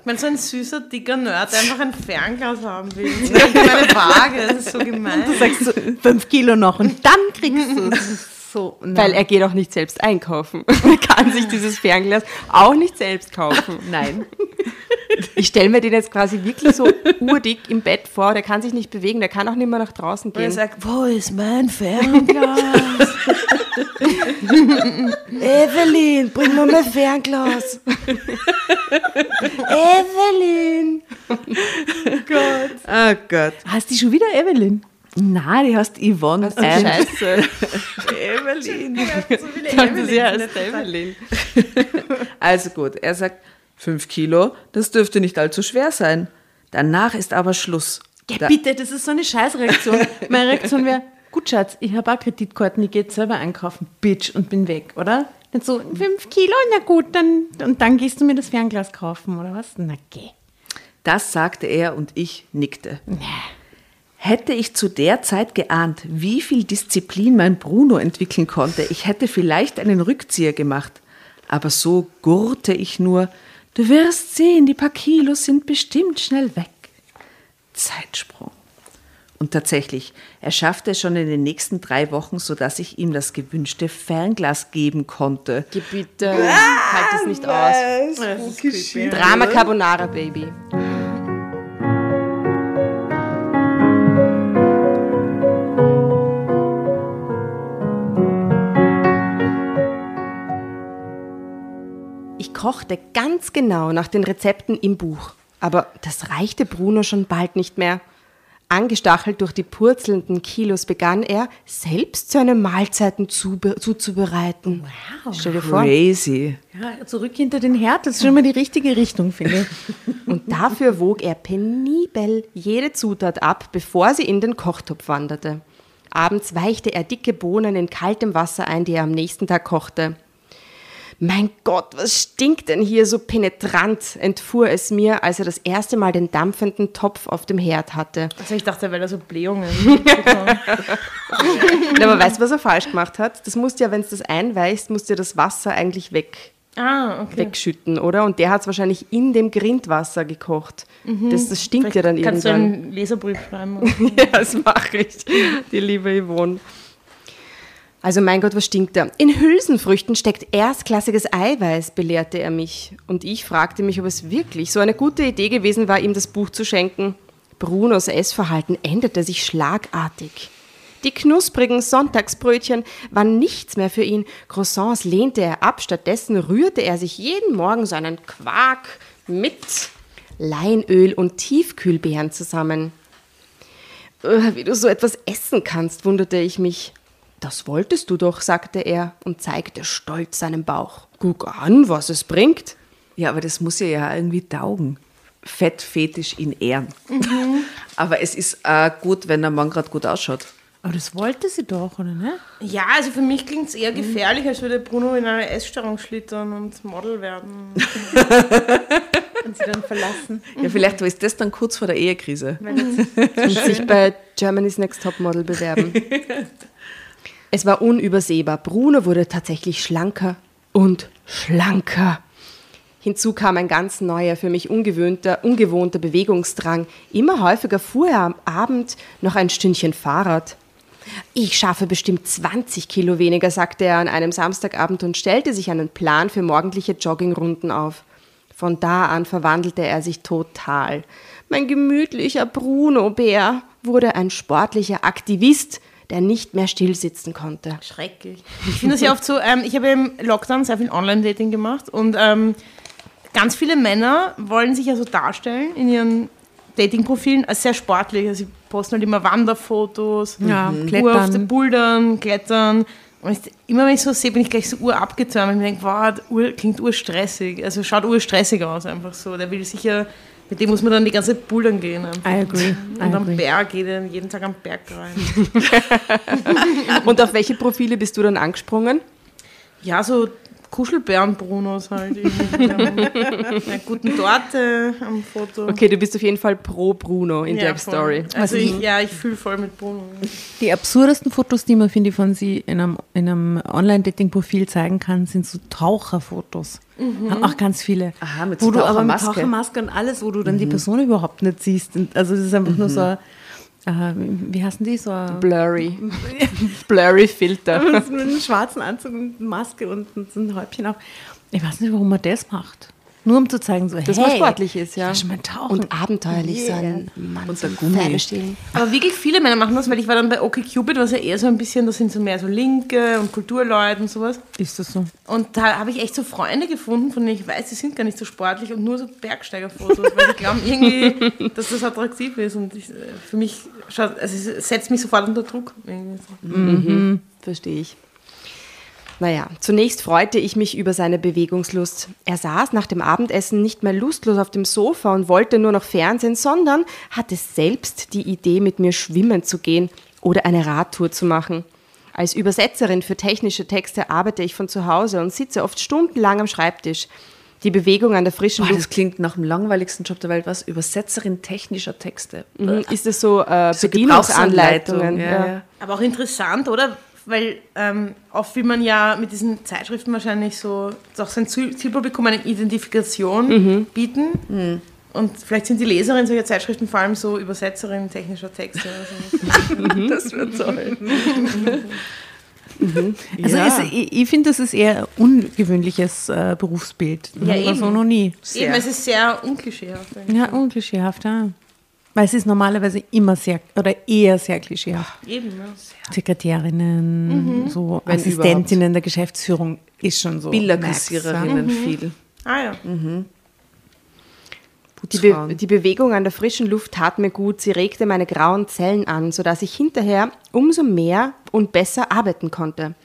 wenn so ein süßer, dicker Nerd einfach ein Fernglas haben will. Eine Waage, das ist so gemein. Und du sagst so, fünf Kilo noch und dann kriegst du es. So, weil er geht auch nicht selbst einkaufen. Er kann sich dieses Fernglas auch nicht selbst kaufen. Nein. Ich stelle mir den jetzt quasi wirklich so urdick im Bett vor, der kann sich nicht bewegen, der kann auch nicht mehr nach draußen gehen. Und er sagt, wo ist mein Fernglas? Evelyn, bring mir mein Fernglas. Evelyn. Oh Gott. Oh Gott. Hast du schon wieder Evelyn? Nein, die heißt Yvonne R. Scheiße. Evelyn. So viele sie heißt Evelyn. Also gut, er sagt, fünf Kilo, das dürfte nicht allzu schwer sein. Danach ist aber Schluss. Ja, da- bitte, das ist so eine Scheißreaktion. Meine Reaktion wäre, gut Schatz, ich habe auch Kreditkarten, ich gehe jetzt selber einkaufen, Bitch, und bin weg, oder? Dann so, fünf Kilo, na gut, dann, und dann gehst du mir das Fernglas kaufen, oder was? Na geh. Das sagte er und ich nickte. Nee. Hätte ich zu der Zeit geahnt, wie viel Disziplin mein Bruno entwickeln konnte, ich hätte vielleicht einen Rückzieher gemacht. Aber so gurrte ich nur, du wirst sehen, die paar Kilos sind bestimmt schnell weg. Zeitsprung. Und tatsächlich, er schaffte es schon in den nächsten drei Wochen, sodass ich ihm das gewünschte Fernglas geben konnte. Geh bitte, ah, halt es nicht was? Aus. Das ist creepy. Drama Carbonara, Baby. Ich kochte ganz genau nach den Rezepten im Buch, aber das reichte Bruno schon bald nicht mehr. Angestachelt durch die purzelnden Kilos begann er, selbst seine Mahlzeiten zube- zuzubereiten. Wow, stell dir vor. Crazy. Ja, zurück hinter den Herd, das ist schon mal die richtige Richtung, finde ich. Und dafür wog er penibel jede Zutat ab, bevor sie in den Kochtopf wanderte. Abends weichte er dicke Bohnen in kaltem Wasser ein, die er am nächsten Tag kochte. Mein Gott, was stinkt denn hier so penetrant, entfuhr es mir, als er das erste Mal den dampfenden Topf auf dem Herd hatte. Also ich dachte, weil er so Blähungen bekommen. Aber weißt du, was er falsch gemacht hat? Das musst ja, wenn es das einweichst, musst du ja das Wasser eigentlich weg, ah, okay. wegschütten, oder? Und der hat es wahrscheinlich in dem Grindwasser gekocht. Mhm. Das, das stinkt vielleicht ja dann kannst irgendwann. Kannst du einen Leserbrief schreiben? Ja, das mache ich, die liebe Yvonne. Also mein Gott, was stinkt da? In Hülsenfrüchten steckt erstklassiges Eiweiß, belehrte er mich. Und ich fragte mich, ob es wirklich so eine gute Idee gewesen war, ihm das Buch zu schenken. Brunos Essverhalten änderte sich schlagartig. Die knusprigen Sonntagsbrötchen waren nichts mehr für ihn. Croissants lehnte er ab, stattdessen rührte er sich jeden Morgen seinen Quark mit Leinöl und Tiefkühlbeeren zusammen. Wie du so etwas essen kannst, wunderte ich mich. Das wolltest du doch, sagte er und zeigte stolz seinen Bauch. Guck an, was es bringt. Ja, aber das muss ja ja irgendwie taugen. Fettfetisch in Ehren. Mhm. Aber es ist äh, gut, wenn der Mann gerade gut ausschaut. Aber das wollte sie doch, oder ne? Ja, also für mich klingt es eher gefährlich, als würde Bruno in eine Essstörung schlittern und Model werden. Und sie dann verlassen. Ja, vielleicht ist das dann kurz vor der Ehekrise. Und sich bei Germany's Next Topmodel bewerben. Es war unübersehbar. Bruno wurde tatsächlich schlanker und schlanker. Hinzu kam ein ganz neuer, für mich ungewohnter, ungewohnter Bewegungsdrang. Immer häufiger fuhr er am Abend noch ein Stündchen Fahrrad. Ich schaffe bestimmt zwanzig Kilo weniger, sagte er an einem Samstagabend und stellte sich einen Plan für morgendliche Joggingrunden auf. Von da an verwandelte er sich total. Mein gemütlicher Bruno-Bär wurde ein sportlicher Aktivist, der nicht mehr stillsitzen konnte. Schrecklich. Ich finde das ja oft so, ähm, ich habe im Lockdown sehr viel Online-Dating gemacht und ähm, ganz viele Männer wollen sich ja so darstellen in ihren Dating-Profilen als sehr sportlich. Also sie posten halt immer Wanderfotos, ja, mhm. Klettern, Bouldern, Klettern. Und ich, immer wenn ich so sehe, bin ich gleich so urabgetürmt. Ich denke, wow, ur, klingt urstressig. Also schaut urstressig aus einfach so. Der will sicher... Mit dem muss man dann die ganze Zeit bouldern gehen. Einfach. I agree. Und I am agree. Berg, jeden, jeden Tag am Berg rein. Und auf welche Profile bist du dann angesprungen? Ja, so Kuschelbären-Brunos halt. Mit einer guten Torte am Foto. Okay, du bist auf jeden Fall pro Bruno in ja, der voll. Story. Also, also ich, ja, ich fühle voll mit Bruno. Die absurdesten Fotos, die man, finde ich, von sie in einem, in einem Online-Dating-Profil zeigen kann, sind so Taucherfotos. Mhm. Haben auch ganz viele. Aha, mit so Tauchermaske. Mit Tauchermaske und alles, wo du dann mhm. die Person überhaupt nicht siehst. Also das ist einfach mhm. nur so ein, äh, wie heißen die? So ein Blurry. Blurry Filter. Mit einem schwarzen Anzug und Maske und so ein Häubchen auf. Ich weiß nicht, warum man das macht. Nur um zu zeigen, so, dass hey, man sportlich ist, ja. Und abenteuerlich yeah. sein. Mann, und der Gummi. Aber wirklich viele Männer machen das, weil ich war dann bei OKCupid, was ja eher so ein bisschen, das sind so mehr so Linke und Kulturleute und sowas. Ist das so? Und da habe ich echt so Freunde gefunden, von denen ich weiß, die sind gar nicht so sportlich und nur so Bergsteigerfotos, weil sie glauben irgendwie, dass das attraktiv ist. Und ich, für mich, also es setzt mich sofort unter Druck. Mhm. Verstehe ich. Naja, zunächst freute ich mich über seine Bewegungslust. Er saß nach dem Abendessen nicht mehr lustlos auf dem Sofa und wollte nur noch Fernsehen, sondern hatte selbst die Idee, mit mir schwimmen zu gehen oder eine Radtour zu machen. Als Übersetzerin für technische Texte arbeite ich von zu Hause und sitze oft stundenlang am Schreibtisch. Die Bewegung an der frischen Luft. Das klingt nach dem langweiligsten Job der Welt. Was? Übersetzerin technischer Texte. Mhm. Ist das so äh, so Bedienungsanleitungen? Ja, ja. Ja. Aber auch interessant, oder? Weil ähm, oft will man ja mit diesen Zeitschriften wahrscheinlich so, das ist auch sein Zielpublikum, eine Identifikation mhm. bieten. Mhm. Und vielleicht sind die Leserinnen solcher Zeitschriften vor allem so Übersetzerinnen technischer Texte. Oder so. Das wird toll. Mhm. Also ja. es, ich, ich finde, das ist eher ein ungewöhnliches äh, Berufsbild. Ja, eben. So noch nie. Sehr. Eben, es ist sehr unklischeehaft. Ja, unklischeehaft, ja. Weil es ist normalerweise immer sehr, oder eher sehr klischeehaft. Eben, ja. Sehr. Sekretärinnen, mhm. so Wenn Assistentinnen überhaupt. Der Geschäftsführung ist schon so. Bilderkassiererinnen mhm. viel. Ah ja. Mhm. Die, Be- die Bewegung an der frischen Luft tat mir gut. Sie regte meine grauen Zellen an, sodass ich hinterher umso mehr und besser arbeiten konnte.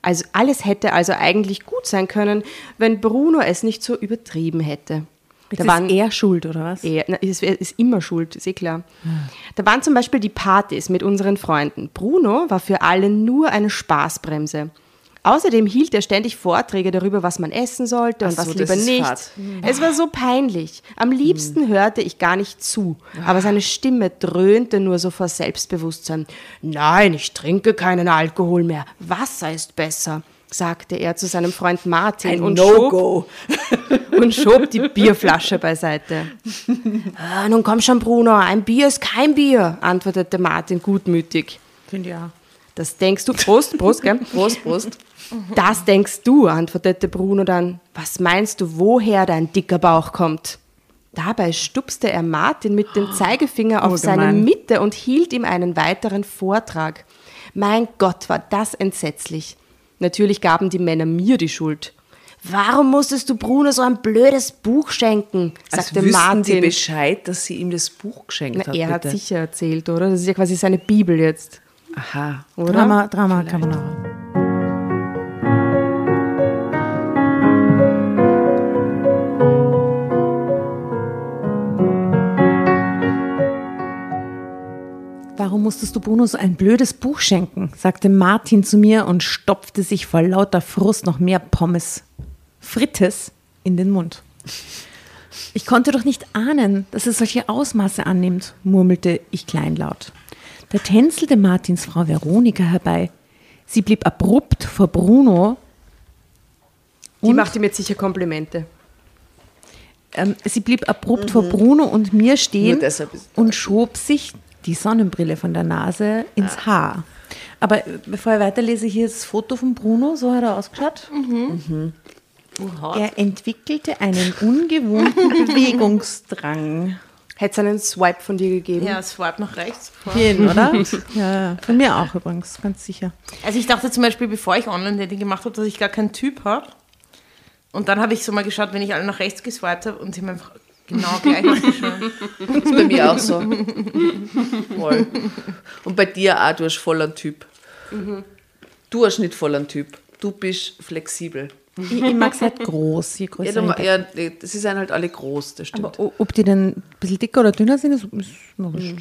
Also alles hätte also eigentlich gut sein können, wenn Bruno es nicht so übertrieben hätte. Da waren, ist er schuld, oder was? Er na, ist, ist immer schuld, ist eh klar. Ja. Da waren zum Beispiel die Partys mit unseren Freunden. Bruno war für alle nur eine Spaßbremse. Außerdem hielt er ständig Vorträge darüber, was man essen sollte und Ach was so, lieber nicht. Fad. Es war so peinlich. Am liebsten mhm. hörte ich gar nicht zu, ja. aber seine Stimme dröhnte nur so vor Selbstbewusstsein. Nein, ich trinke keinen Alkohol mehr. Wasser ist besser, sagte er zu seinem Freund Martin. Ein und No-Go. Schob, und schob die Bierflasche beiseite. Ah, nun komm schon, Bruno, ein Bier ist kein Bier, antwortete Martin gutmütig. Finde ja. Das denkst du, Prost, Prost, gell? Prost, Prost. Das denkst du, antwortete Bruno dann. Was meinst du, woher dein dicker Bauch kommt? Dabei stupste er Martin mit dem Zeigefinger auf oh, seine Mitte und hielt ihm einen weiteren Vortrag. Mein Gott, war das entsetzlich. Natürlich gaben die Männer mir die Schuld. Warum musstest du Bruno so ein blödes Buch schenken? Sagte Martin. Als wüssten sie Bescheid, dass sie ihm das Buch geschenkt hat. Er hat sicher erzählt, oder? Das ist ja quasi seine Bibel jetzt. Aha. Oder? Drama, Drama Carbonara. Warum musstest du Bruno so ein blödes Buch schenken? Sagte Martin zu mir und stopfte sich vor lauter Frust noch mehr Pommes Frites in den Mund. Ich konnte doch nicht ahnen, dass es solche Ausmaße annimmt, murmelte ich kleinlaut. Da tänzelte Martins Frau Veronika herbei. Sie blieb abrupt vor Bruno. Die machte mir jetzt sicher Komplimente. Ähm, sie blieb abrupt mhm. vor Bruno und mir stehen und schob sich die Sonnenbrille von der Nase ins ah. Haar. Aber bevor ich weiterlese, hier ist das Foto von Bruno, so hat er ausgeschaut. Mhm. Mhm. Uh, er entwickelte einen ungewohnten Bewegungsdrang. Hätte es einen Swipe von dir gegeben? Ja, Swipe nach rechts. Jeden, oder? Ja, von mir auch übrigens, ganz sicher. Also ich dachte zum Beispiel, bevor ich Online-Dating gemacht habe, dass ich gar keinen Typ habe. Und dann habe ich so mal geschaut, wenn ich alle nach rechts geswiped habe und sie mir einfach genau gleich ausgeschaut. Das ist bei mir auch so. Voll. Und bei dir auch, du hast voll einen Typ. Mhm. Du hast nicht voll einen Typ. Du bist flexibel. Ich, ich mag es halt groß. Je größer ja, da, ja, sie sind halt alle groß, das stimmt. Aber ob die dann ein bisschen dicker oder dünner sind, ist noch nicht.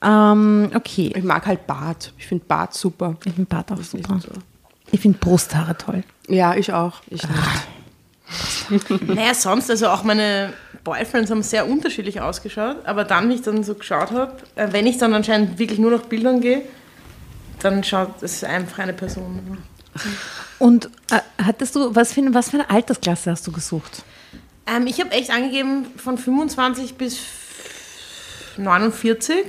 Mhm. Ähm, okay. Ich mag halt Bart. Ich finde Bart super. Ich finde Bart auch super. So. Ich finde Brusthaare toll. Ja, ich auch. Ich nicht. Naja, sonst, also auch meine Boyfriends haben sehr unterschiedlich ausgeschaut, aber dann, wie ich dann so geschaut habe, wenn ich dann anscheinend wirklich nur nach Bildern gehe, dann schaut es einfach eine Person. Und äh, hattest du, was für, was für eine Altersklasse hast du gesucht? Ähm, ich habe echt angegeben von fünfundzwanzig bis neunundvierzig.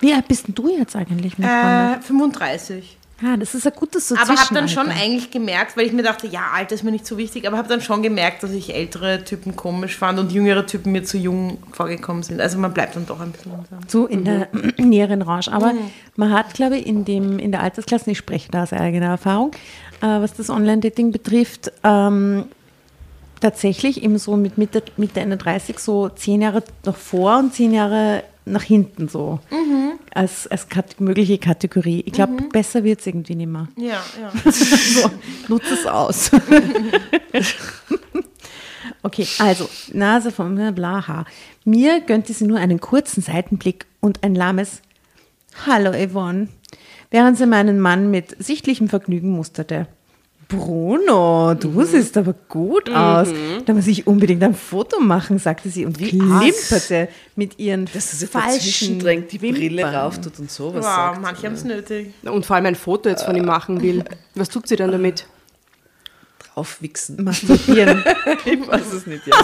Wie alt bist denn du jetzt eigentlich? Mit äh, fünfunddreißig. Ja, das ist ein gutes so Aber habe dann schon eigentlich gemerkt, weil ich mir dachte, ja, Alter ist mir nicht so wichtig, aber habe dann schon gemerkt, dass ich ältere Typen komisch fand und jüngere Typen mir zu jung vorgekommen sind. Also man bleibt dann doch ein bisschen langsam. So in mhm. der näheren Range. Aber mhm. man hat, glaube ich, in, dem, in der Altersklasse, ich spreche da aus eigener Erfahrung, äh, was das Online-Dating betrifft, ähm, tatsächlich eben so mit Mitte, Mitte Ende dreißig so zehn Jahre nach vor und zehn Jahre nach hinten so, mhm. als, als Kat- mögliche Kategorie. Ich glaube, mhm. besser wird es irgendwie nicht mehr. Ja, ja. So, nutzt es aus. Okay, also, Nase von Blaha. Mir gönnte sie nur einen kurzen Seitenblick und ein lahmes Hallo, Yvonne, während sie meinen Mann mit sichtlichem Vergnügen musterte. Bruno, du mhm. siehst aber gut mhm. aus. Da muss ich unbedingt ein Foto machen, sagte sie und Wie klimperte ass. mit ihren das ist falschen drängt, die Wimpern. Brille rauf tut und sowas. Wow, sagt. Manche haben es nötig. Und vor allem ein Foto jetzt von ihm machen will. Was tut sie dann damit? Draufwichsen. Masturbieren. Ich weiß es nicht. Ja,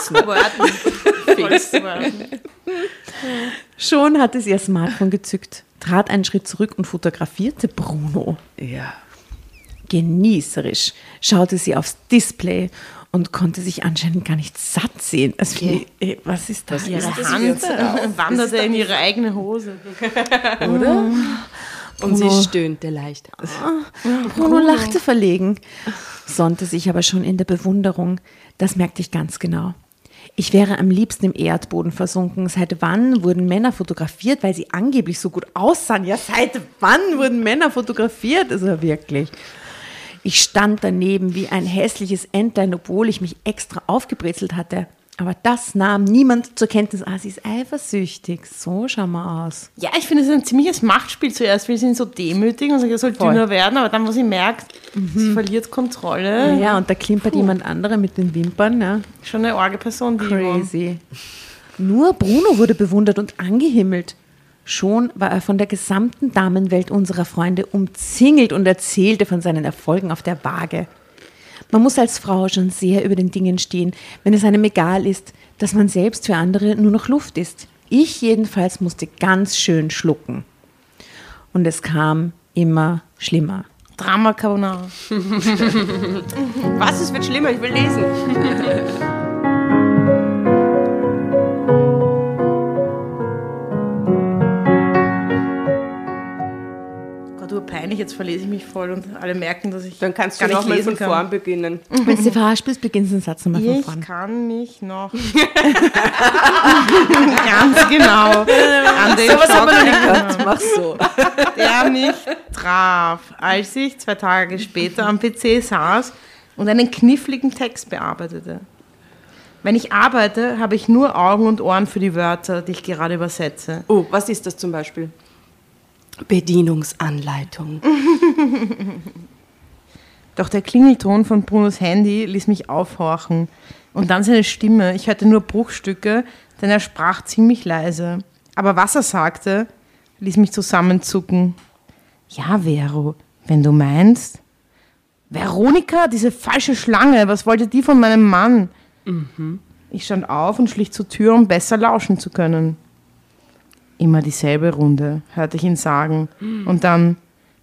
schon hatte sie ihr Smartphone gezückt, trat einen Schritt zurück und fotografierte Bruno. Ja. Genießerisch schaute sie aufs Display und konnte sich anscheinend gar nicht satt sehen. Also, okay. ey, was ist das? Ihre Hand wanderte in ihre eigene Hose. Oder? Und Bruno, sie stöhnte leicht. Bruno, Bruno lachte verlegen, sonnte sich aber schon in der Bewunderung. Das merkte ich ganz genau. Ich wäre am liebsten im Erdboden versunken. Seit wann wurden Männer fotografiert, weil sie angeblich so gut aussahen? Ja, seit wann wurden Männer fotografiert? Also wirklich... Ich stand daneben wie ein hässliches Entlein, obwohl ich mich extra aufgebrezelt hatte. Aber das nahm niemand zur Kenntnis. Ah, sie ist eifersüchtig. So schauen wir aus. Ja, ich finde, es ist ein ziemliches Machtspiel. Zuerst will sie ihn so demütigen und sagt, er soll Voll. dünner werden. Aber dann, wo sie merkt, mhm. sie verliert Kontrolle. Ja, ja, und da klimpert Puh. jemand anderer mit den Wimpern. Ja. Schon eine arge Person. Die Crazy. Immer. Nur Bruno wurde bewundert und angehimmelt. Schon war er von der gesamten Damenwelt unserer Freunde umzingelt und erzählte von seinen Erfolgen auf der Waage. Man muss als Frau schon sehr über den Dingen stehen, wenn es einem egal ist, dass man selbst für andere nur noch Luft ist. Ich jedenfalls musste ganz schön schlucken. Und es kam immer schlimmer. Drama Carbonara. Was, es wird schlimmer? Ich will lesen. Peinlich, jetzt verlese ich mich voll und alle merken, dass ich. Dann kannst du nochmal von vorn beginnen. Wenn du verarscht bist, beginnst du den Satz nochmal von vorn. Ich kann mich noch. Ganz genau. An den so was haben wir noch nicht gehört. Mach so. Der mich traf, als ich zwei Tage später am P C saß und einen kniffligen Text bearbeitete. Wenn ich arbeite, habe ich nur Augen und Ohren für die Wörter, die ich gerade übersetze. Oh, was ist das zum Beispiel? Bedienungsanleitung. Doch der Klingelton von Brunos Handy ließ mich aufhorchen. Und dann seine Stimme. Ich hörte nur Bruchstücke, denn er sprach ziemlich leise. Aber was er sagte, ließ mich zusammenzucken. Ja, Vero, wenn du meinst. Veronika, diese falsche Schlange, was wollte die von meinem Mann? Mhm. Ich stand auf und schlich zur Tür, um besser lauschen zu können. Immer dieselbe Runde, hörte ich ihn sagen. Und dann,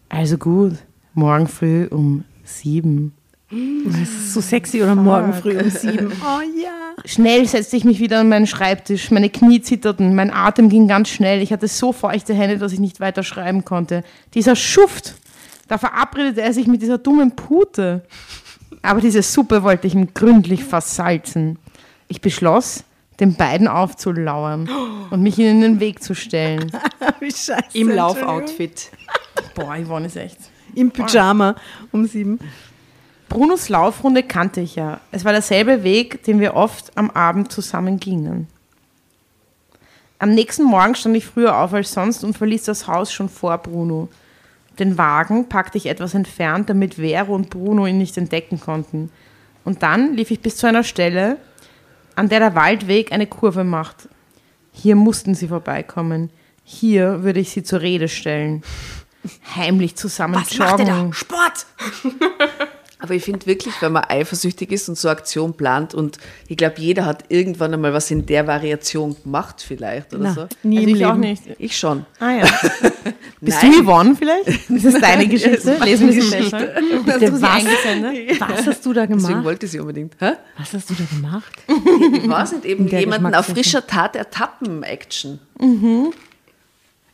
also gut, morgen früh um sieben. Das ist so sexy, oder morgen früh um sieben. Oh ja. Schnell setzte ich mich wieder an meinen Schreibtisch. Meine Knie zitterten, mein Atem ging ganz schnell. Ich hatte so feuchte Hände, dass ich nicht weiter schreiben konnte. Dieser Schuft, da verabredete er sich mit dieser dummen Pute. Aber diese Suppe wollte ich ihm gründlich versalzen. Ich beschloss, den beiden aufzulauern und mich ihnen in den Weg zu stellen. Wie scheiße. Im Laufoutfit. Boah, Yvonne ist echt. Im Pyjama um sieben. Brunos Laufrunde kannte ich ja. Es war derselbe Weg, den wir oft am Abend zusammen gingen. Am nächsten Morgen stand ich früher auf als sonst und verließ das Haus schon vor Bruno. Den Wagen packte ich etwas entfernt, damit Vero und Bruno ihn nicht entdecken konnten. Und dann lief ich bis zu einer Stelle, an der der Waldweg eine Kurve macht. Hier mussten sie vorbeikommen. Hier würde ich sie zur Rede stellen. Heimlich zusammen Was joggen. Macht ihr da? Sport! Aber ich finde wirklich, wenn man eifersüchtig ist und so Aktion plant, und ich glaube, jeder hat irgendwann einmal was in der Variation gemacht vielleicht oder Na, so. Nie also im ich Leben. Auch nicht. Ich schon. Ah ja. Bist Nein. du Yvonne vielleicht? Ist das deine Geschichte? Lesen wir sie nicht. Was hast du da gemacht? Deswegen wollte sie unbedingt. Hä? Was hast du da gemacht? Ich weiß nicht, eben jemanden auf frischer Tat ertappen, Action. Mhm.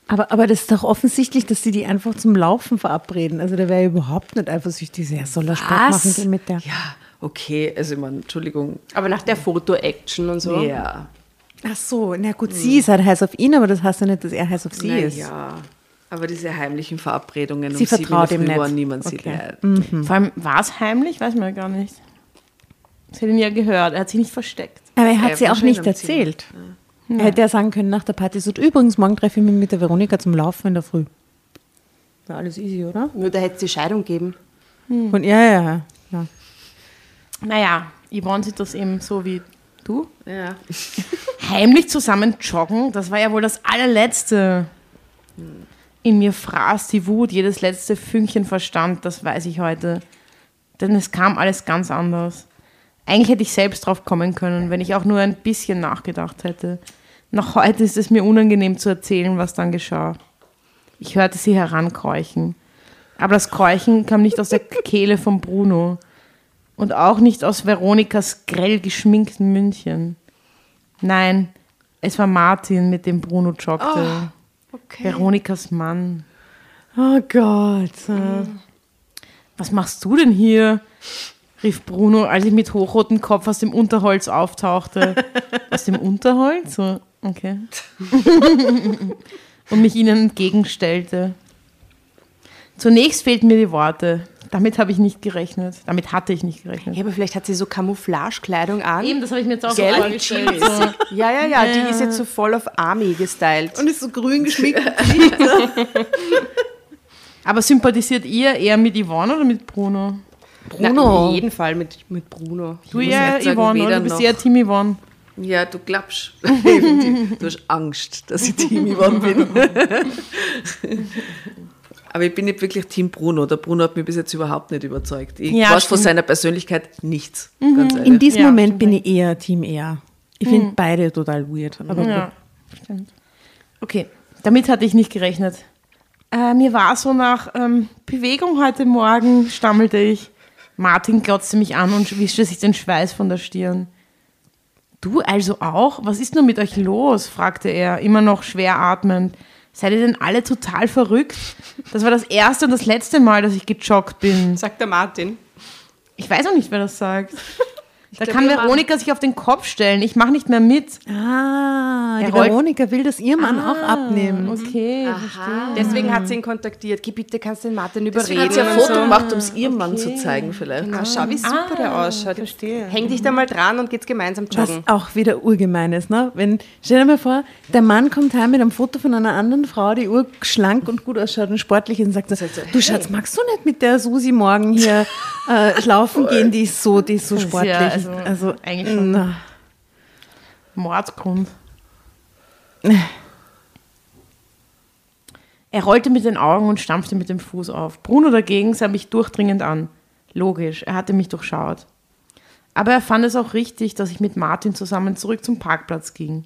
Aber, aber das ist doch offensichtlich, dass sie die einfach zum Laufen verabreden. Also da wäre überhaupt nicht eifersüchtig. Ja, soll er Sport machen gehen mit der? Ja, okay, also ich meine, Entschuldigung. Aber nach der Foto-Action und so? Ja. Ach so, na gut, sie ist halt heiß auf ihn, aber das heißt ja nicht, dass er heiß auf sie na, ist. Ja. Aber diese heimlichen Verabredungen sie um vertraut sieben Uhr früh waren niemand okay. sieht. Mhm. Vor allem, war es heimlich? Weiß man ja gar nicht. Das hätte ihn ja gehört. Er hat sich nicht versteckt. Aber er hat äh, sie auch nicht erzählt. Ja. Er hätte ja sagen können nach der Party, so übrigens, morgen treffe ich mich mit der Veronika zum Laufen in der Früh. War alles easy, oder? Nur da hätte es die Scheidung gegeben. Hm. Und ja, ja, ja. Naja, Yvonne sieht das eben so wie du. Ja. Heimlich zusammen joggen, das war ja wohl das allerletzte. Hm. In mir fraß die Wut, jedes letzte Fünkchen Verstand, das weiß ich heute. Denn es kam alles ganz anders. Eigentlich hätte ich selbst drauf kommen können, wenn ich auch nur ein bisschen nachgedacht hätte. Noch heute ist es mir unangenehm zu erzählen, was dann geschah. Ich hörte sie herankeuchen. Aber das Keuchen kam nicht aus der Kehle von Bruno. Und auch nicht aus Veronikas grell geschminkten Mündchen. Nein, es war Martin, mit dem Bruno joggte. Oh. Okay. Veronikas Mann. Oh Gott. Was machst du denn hier? Rief Bruno, als ich mit hochrotem Kopf aus dem Unterholz auftauchte. Aus dem Unterholz? So, okay. Und mich ihnen entgegenstellte. Zunächst fehlten mir die Worte. Damit habe ich nicht gerechnet. Damit hatte ich nicht gerechnet. Ja, aber vielleicht hat sie so Camouflagekleidung an. Eben, das habe ich mir jetzt auch Gell? So Ja, ja, ja, die ist jetzt so voll auf Army gestylt. Und ist so grün geschminkt. Aber sympathisiert ihr eher mit Yvonne oder mit Bruno? Bruno. Auf jeden Fall mit, mit Bruno. Du ja, sagen, Yvonne, oder? Du bist eher Team Yvonne. Ja, du glaubst. Du hast Angst, dass ich Team Yvonne bin. Aber ich bin nicht wirklich Team Bruno. Der Bruno hat mich bis jetzt überhaupt nicht überzeugt. Ich ja, weiß stimmt. von seiner Persönlichkeit nichts. Mhm. Ganz ehrlich. In diesem ja, Moment stimmt. bin ich eher Team R. Ich mhm. finde beide total weird. Aber ja, stimmt. Okay, damit hatte ich nicht gerechnet. Äh, mir war so nach ähm, Bewegung heute Morgen, stammelte ich. Martin glotzte mich an und wischte sich den Schweiß von der Stirn. Du also auch? Was ist nur mit euch los? Fragte er, immer noch schwer atmend. Seid ihr denn alle total verrückt? Das war das erste und das letzte Mal, dass ich gejoggt bin. Sagt der Martin. Ich weiß auch nicht, wer das sagt. Da glaub, kann Veronika Mann. Sich auf den Kopf stellen. Ich mache nicht mehr mit. Ah, er die rollt. Veronika will das ihrem Mann ah, auch abnehmen. Okay, verstehe. Deswegen hat sie ihn kontaktiert. Geh bitte, kannst den Martin überreden. Hat sie hat ein Foto so. Gemacht, um es ihrem okay. Mann zu zeigen vielleicht. Genau. Ah, schau, wie super ah, der ausschaut. Verstehe. Häng dich da mal dran und geht's gemeinsam joggen. Was auch wieder urgemein ist. Ne? Wenn, stell dir mal vor, der Mann kommt heim mit einem Foto von einer anderen Frau, die urschlank und gut ausschaut und sportlich ist und sagt, das heißt so, du Schatz, hey. Magst du nicht mit der Susi morgen hier äh, laufen gehen? Die ist so, die ist so sportlich. Ja, also Also, eigentlich schon. Na. Mordgrund. Er rollte mit den Augen und stampfte mit dem Fuß auf. Bruno dagegen sah mich durchdringend an. Logisch, er hatte mich durchschaut. Aber er fand es auch richtig, dass ich mit Martin zusammen zurück zum Parkplatz ging.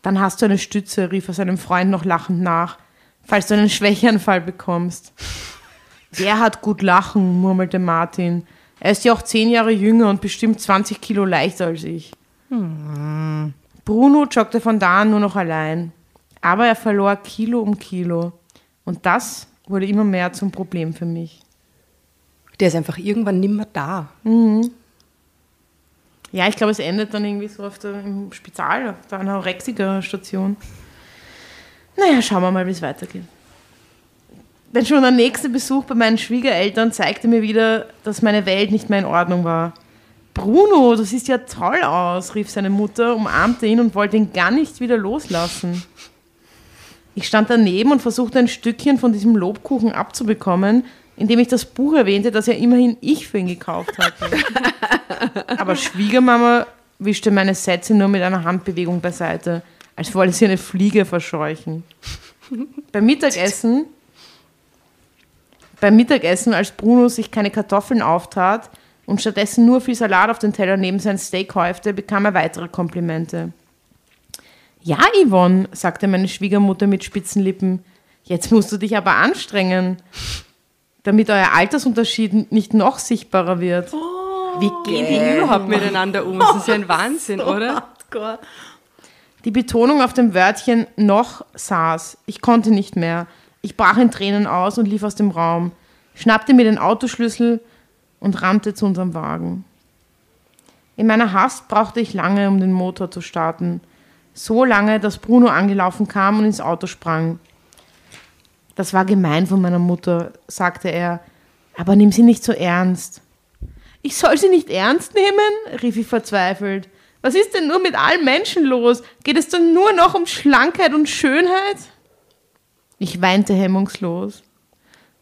Dann hast du eine Stütze, rief er seinem Freund noch lachend nach, falls du einen Schwächeanfall bekommst. Der hat gut lachen, murmelte Martin. Er ist ja auch zehn Jahre jünger und bestimmt zwanzig Kilo leichter als ich. Hm. Bruno joggte von da an nur noch allein. Aber er verlor Kilo um Kilo. Und das wurde immer mehr zum Problem für mich. Der ist einfach irgendwann nimmer da. Mhm. Ja, ich glaube, es endet dann irgendwie so auf der, im Spital, auf der Anorexiker-Station. Naja, schauen wir mal, wie es weitergeht. Denn schon der nächste Besuch bei meinen Schwiegereltern zeigte mir wieder, dass meine Welt nicht mehr in Ordnung war. Bruno, du siehst ja toll aus, rief seine Mutter, umarmte ihn und wollte ihn gar nicht wieder loslassen. Ich stand daneben und versuchte ein Stückchen von diesem Lobkuchen abzubekommen, indem ich das Buch erwähnte, das ja immerhin ich für ihn gekauft hatte. Aber Schwiegermama wischte meine Sätze nur mit einer Handbewegung beiseite, als wollte sie eine Fliege verscheuchen. Beim Mittagessen... Beim Mittagessen, als Bruno sich keine Kartoffeln auftat und stattdessen nur viel Salat auf den Teller neben sein Steak häufte, bekam er weitere Komplimente. Ja, Yvonne, sagte meine Schwiegermutter mit spitzen Lippen, jetzt musst du dich aber anstrengen, damit euer Altersunterschied nicht noch sichtbarer wird. Oh, wie gehen die überhaupt miteinander um? Das ist ja ein Wahnsinn, so oder? Hardcore. Die Betonung auf dem Wörtchen noch saß. Ich konnte nicht mehr. Ich brach in Tränen aus und lief aus dem Raum, schnappte mir den Autoschlüssel und rannte zu unserem Wagen. In meiner Hast brauchte ich lange, um den Motor zu starten. So lange, dass Bruno angelaufen kam und ins Auto sprang. Das war gemein von meiner Mutter, sagte er, aber nimm sie nicht so ernst. Ich soll sie nicht ernst nehmen? Rief ich verzweifelt. Was ist denn nur mit allen Menschen los? Geht es denn nur noch um Schlankheit und Schönheit? Ich weinte hemmungslos.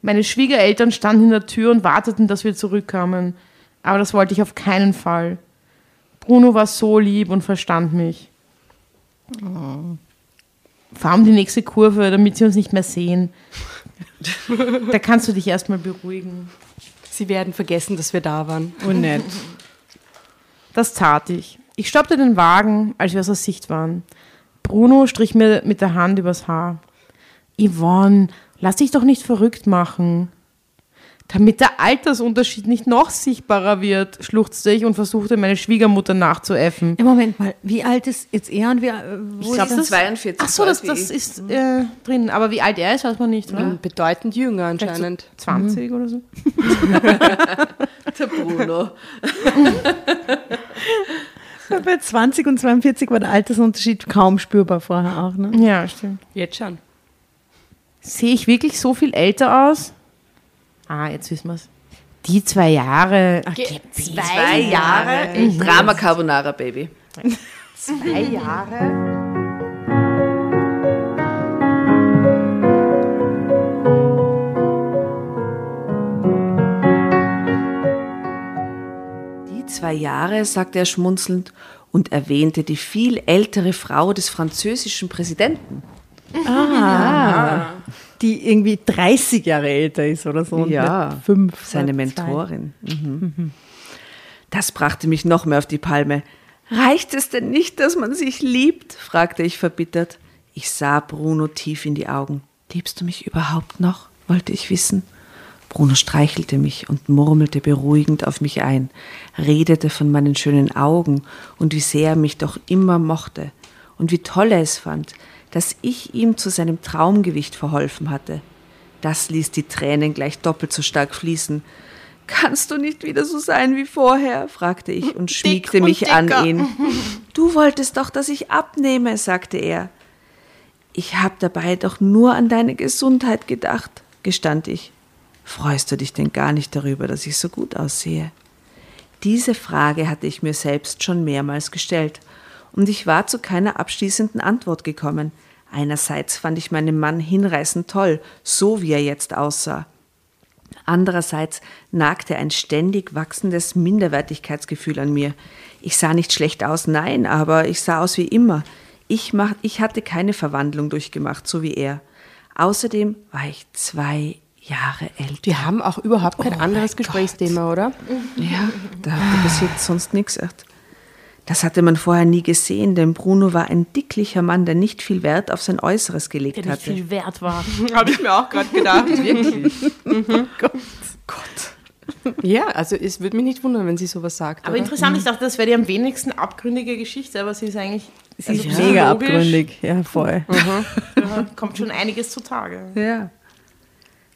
Meine Schwiegereltern standen in der Tür und warteten, dass wir zurückkamen. Aber das wollte ich auf keinen Fall. Bruno war so lieb und verstand mich. Oh. Fahr um die nächste Kurve, damit sie uns nicht mehr sehen. Da kannst du dich erstmal beruhigen. Sie werden vergessen, dass wir da waren. Oh, nett. Das tat ich. Ich stoppte den Wagen, als wir aus der Sicht waren. Bruno strich mir mit der Hand übers Haar. Yvonne, lass dich doch nicht verrückt machen. Damit der Altersunterschied nicht noch sichtbarer wird, schluchzte ich und versuchte, meine Schwiegermutter nachzuäffen. Ja, Moment mal, wie alt ist jetzt er und wie alt? Ich glaube, zweiundvierzig. Ach so, das, das ist äh, drin. Aber wie alt er ist, weiß man nicht, oder? Bedeutend jünger anscheinend. So zwanzig mhm. oder so. Der Bruno. Bei zwanzig und zweiundvierzig war der Altersunterschied kaum spürbar vorher auch, ne? Ja, stimmt. Jetzt schon. Sehe ich wirklich so viel älter aus? Ah, jetzt wissen wir es. Die zwei Jahre. Ach, Ge- zwei, zwei Jahre. Jahre. Drama Carbonara, Baby. Zwei Jahre. Die zwei Jahre, sagte er schmunzelnd und erwähnte die viel ältere Frau des französischen Präsidenten. Ah, die irgendwie dreißig Jahre älter ist oder so. Und ja, fünf, seine Mentorin. Mhm. Das brachte mich noch mehr auf die Palme. Reicht es denn nicht, dass man sich liebt? Fragte ich verbittert. Ich sah Bruno tief in die Augen. Liebst du mich überhaupt noch? Wollte ich wissen. Bruno streichelte mich und murmelte beruhigend auf mich ein, redete von meinen schönen Augen und wie sehr er mich doch immer mochte und wie toll er es fand, dass ich ihm zu seinem Traumgewicht verholfen hatte. Das ließ die Tränen gleich doppelt so stark fließen. »Kannst du nicht wieder so sein wie vorher?« fragte ich und schmiegte mich an ihn. »Du wolltest doch, dass ich abnehme«, sagte er. »Ich habe dabei doch nur an deine Gesundheit gedacht«, gestand ich. »Freust du dich denn gar nicht darüber, dass ich so gut aussehe?« Diese Frage hatte ich mir selbst schon mehrmals gestellt. Und ich war zu keiner abschließenden Antwort gekommen. Einerseits fand ich meinen Mann hinreißend toll, so wie er jetzt aussah. Andererseits nagte ein ständig wachsendes Minderwertigkeitsgefühl an mir. Ich sah nicht schlecht aus, nein, aber ich sah aus wie immer. Ich, mach, ich hatte keine Verwandlung durchgemacht, so wie er. Außerdem war ich zwei Jahre älter. Wir haben auch überhaupt kein oh anderes Gesprächsthema, Gott. Oder? Ja, da hat bis jetzt sonst nichts gesagt. Das hatte man vorher nie gesehen, denn Bruno war ein dicklicher Mann, der nicht viel Wert auf sein Äußeres gelegt hatte. Der nicht hatte. viel Wert war. Habe ich mir auch gerade gedacht, wirklich. Mhm. Gott. Gott. Ja, also es würde mich nicht wundern, wenn sie sowas sagt. Aber oder? Interessant, mhm. ich dachte, das wäre die am wenigsten abgründige Geschichte, aber sie ist eigentlich sie also ist mega abgründig. Ja, voll. Mhm. Ja, kommt schon einiges zutage. Ja.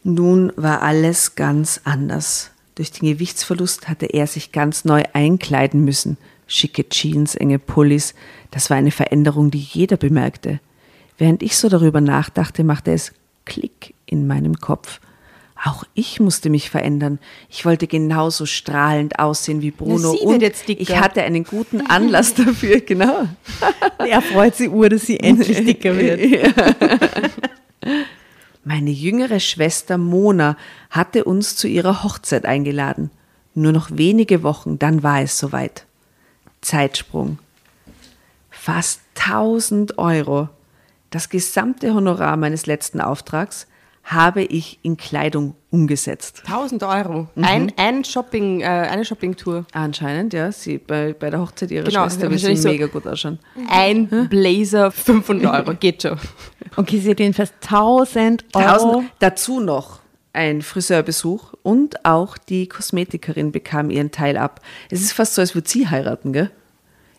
Nun war alles ganz anders. Durch den Gewichtsverlust hatte er sich ganz neu einkleiden müssen. Schicke Jeans, enge Pullis, das war eine Veränderung, die jeder bemerkte. Während ich so darüber nachdachte, machte es Klick in meinem Kopf. Auch ich musste mich verändern. Ich wollte genauso strahlend aussehen wie Bruno und ich hatte einen guten Anlass dafür, genau. Er freut sich ur, dass sie endlich dicker wird. Ja. Meine jüngere Schwester Mona hatte uns zu ihrer Hochzeit eingeladen. Nur noch wenige Wochen, dann war es soweit. Zeitsprung. Fast tausend Euro. Das gesamte Honorar meines letzten Auftrags habe ich in Kleidung umgesetzt. tausend Euro? Mhm. Ein, ein Shopping, äh, eine Shopping-Tour? Anscheinend, ja. Sie, bei, bei der Hochzeit ihrer genau, Schwester wird sie mega so gut ausschauen. Ein Blazer, fünfhundert Euro, geht schon. Okay, sie hat jedenfalls tausend Euro. Dazu noch ein Friseurbesuch und auch die Kosmetikerin bekam ihren Teil ab. Es ist fast so, als würde sie heiraten, gell?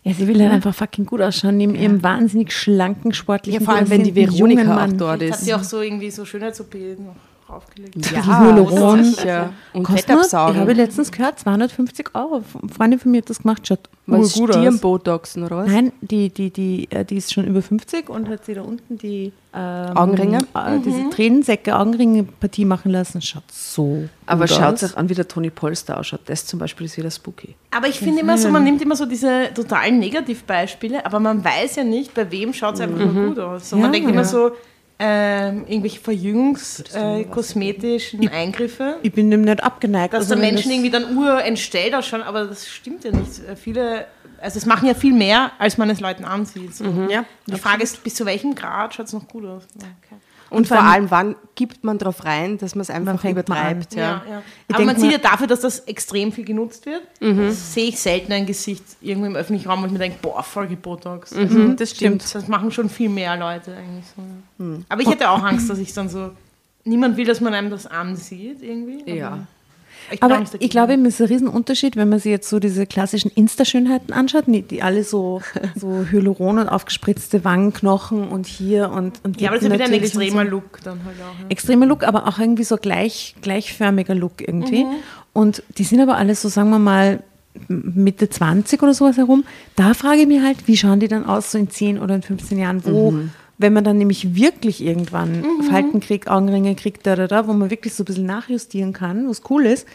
Ja, sie will ja. halt einfach fucking gut ausschauen, neben ja. ihrem wahnsinnig schlanken, sportlichen Mann. Ja, vor allem, wenn die Veronika auch dort ist. Hat sie auch so irgendwie so Schönheits-O P noch draufgelegt. Ja, Hyaluron. Ja. Und Fettabsaugen. Ich habe letztens gehört, zweihundertfünfzig Euro. Eine Freundin von mir hat das gemacht, schaut was gut aus. Stirnbotoxen oder was? Nein, die, die, die, die, die ist schon über fünfzig und hat sie da unten die ähm, Augenringe, äh, mhm. diese Tränensäcke, Augenringe-Partie machen lassen. Schaut so aber gut schaut aus. Sich an, wie der Toni Polster ausschaut. Das zum Beispiel ist wieder spooky. Aber ich finde mhm. immer so, man nimmt immer so diese totalen Negativbeispiele, aber man weiß ja nicht, bei wem schaut es einfach mhm. nur gut aus. Und ja, man denkt ja. immer so, Ähm, irgendwelche verjüngungs-kosmetischen äh, Eingriffe. Ich bin dem nicht abgeneigt. Dass also da Menschen irgendwie dann urentstellt ausschauen, aber das stimmt ja nicht. Viele, also es machen ja viel mehr, als man es Leuten ansieht. Mhm. Ja. Die Frage ist, bis zu welchem Grad schaut es noch gut aus? Ja, okay. Und, und vor allem, wann gibt man drauf rein, dass man es einfach übertreibt? Ja. Ja, ja. Aber man sieht ja dafür, dass das extrem viel genutzt wird. Mhm. Das sehe ich selten ein Gesicht irgendwo im öffentlichen Raum und mir denke, boah, voll Botox. Mhm, also, das stimmt. stimmt. Das machen schon viel mehr Leute eigentlich so. Mhm. Aber ich hätte auch Angst, dass ich dann so, niemand will, dass man einem das ansieht irgendwie. Aber ja. Ich aber ich glaube, es ist ein Riesenunterschied, wenn man sich jetzt so diese klassischen Insta-Schönheiten anschaut, die, die alle so, so Hyaluron und aufgespritzte Wangenknochen und hier und, und ja, aber das ist ja wieder ein extremer so Look dann halt auch. Ja. Extremer Look, aber auch irgendwie so gleich, gleichförmiger Look irgendwie. Mhm. Und die sind aber alle so, sagen wir mal, Mitte zwanzig oder sowas herum. Da frage ich mich halt, wie schauen die dann aus, so in zehn oder in fünfzehn Jahren, wo... Mhm. Wenn man dann nämlich wirklich irgendwann mhm. Falten kriegt, Augenringe kriegt, da, da, da, wo man wirklich so ein bisschen nachjustieren kann, was cool ist,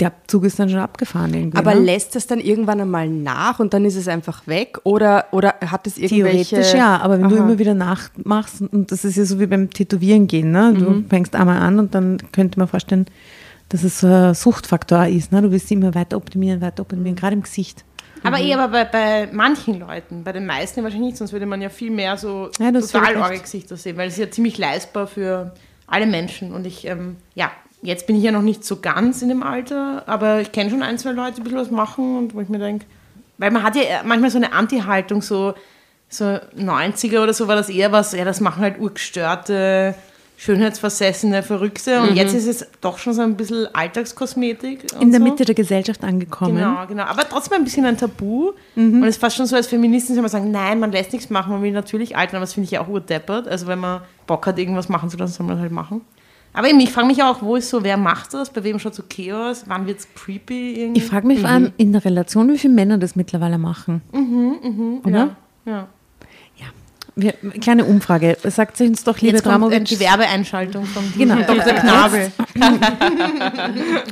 der Zug ist dann schon abgefahren irgendwie. Aber ne? Lässt das dann irgendwann einmal nach und dann ist es einfach weg? Oder, oder hat es irgendwelche... Theoretisch ja, aber wenn Aha. du immer wieder nachmachst, und das ist ja so wie beim Tätowieren gehen, ne? Du mhm. fängst einmal an und dann könnte man vorstellen, dass es so ein Suchtfaktor ist, ne? Du willst sie immer weiter optimieren, weiter optimieren, gerade im Gesicht. Aber mhm. eh, aber bei, bei manchen Leuten, bei den meisten wahrscheinlich nicht, sonst würde man ja viel mehr so ja, total orge Gesichter sehen, weil es ist ja ziemlich leistbar für alle Menschen. Und ich, ähm, ja, jetzt bin ich ja noch nicht so ganz in dem Alter, aber ich kenne schon ein, zwei Leute, die ein bisschen was machen und wo ich mir denke, weil man hat ja manchmal so eine Anti-Haltung, so, so neunziger oder so war das eher was, ja, das machen halt urgestörte, schönheitsversessene Verrückte und mhm. jetzt ist es doch schon so ein bisschen Alltagskosmetik. In der so. Mitte der Gesellschaft angekommen. Genau, genau. Aber trotzdem ein bisschen ein Tabu mhm. und es ist fast schon so, als Feministin soll man sagen, nein, man lässt nichts machen, man will natürlich altern, aber das finde ich ja auch urdeppert. Also wenn man Bock hat, irgendwas machen zu lassen, soll man das halt machen. Aber eben, ich frage mich auch, wo ist so, wer macht das, bei wem schaut es okay aus, wann wird es creepy irgendwie? Ich frage mich mhm. vor allem in der Relation, wie viele Männer das mittlerweile machen. Mhm, mhm, oder? Ja, ja. Wir, kleine Umfrage, sagt sie uns doch, liebe Dramovic. Die Werbeeinschaltung von genau. Doktor Knabel.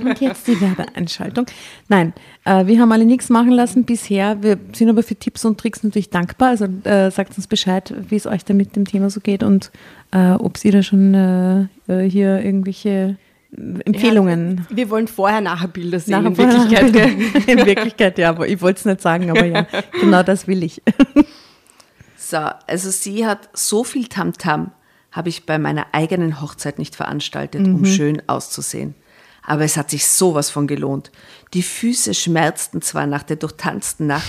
Und jetzt die Werbeeinschaltung. Nein, äh, wir haben alle nichts machen lassen bisher. Wir sind aber für Tipps und Tricks natürlich dankbar. Also äh, sagt uns Bescheid, wie es euch da mit dem Thema so geht und äh, ob ihr da schon äh, hier irgendwelche Empfehlungen. Ja, wir wollen Vorher-Nachher-Bilder sehen. In Wirklichkeit, in Wirklichkeit, ja. Aber ich wollte es nicht sagen, aber ja, genau das will ich. Also sie hat so viel Tamtam, habe ich bei meiner eigenen Hochzeit nicht veranstaltet, mhm. um schön auszusehen. Aber es hat sich sowas von gelohnt. Die Füße schmerzten zwar nach der durchtanzten Nacht,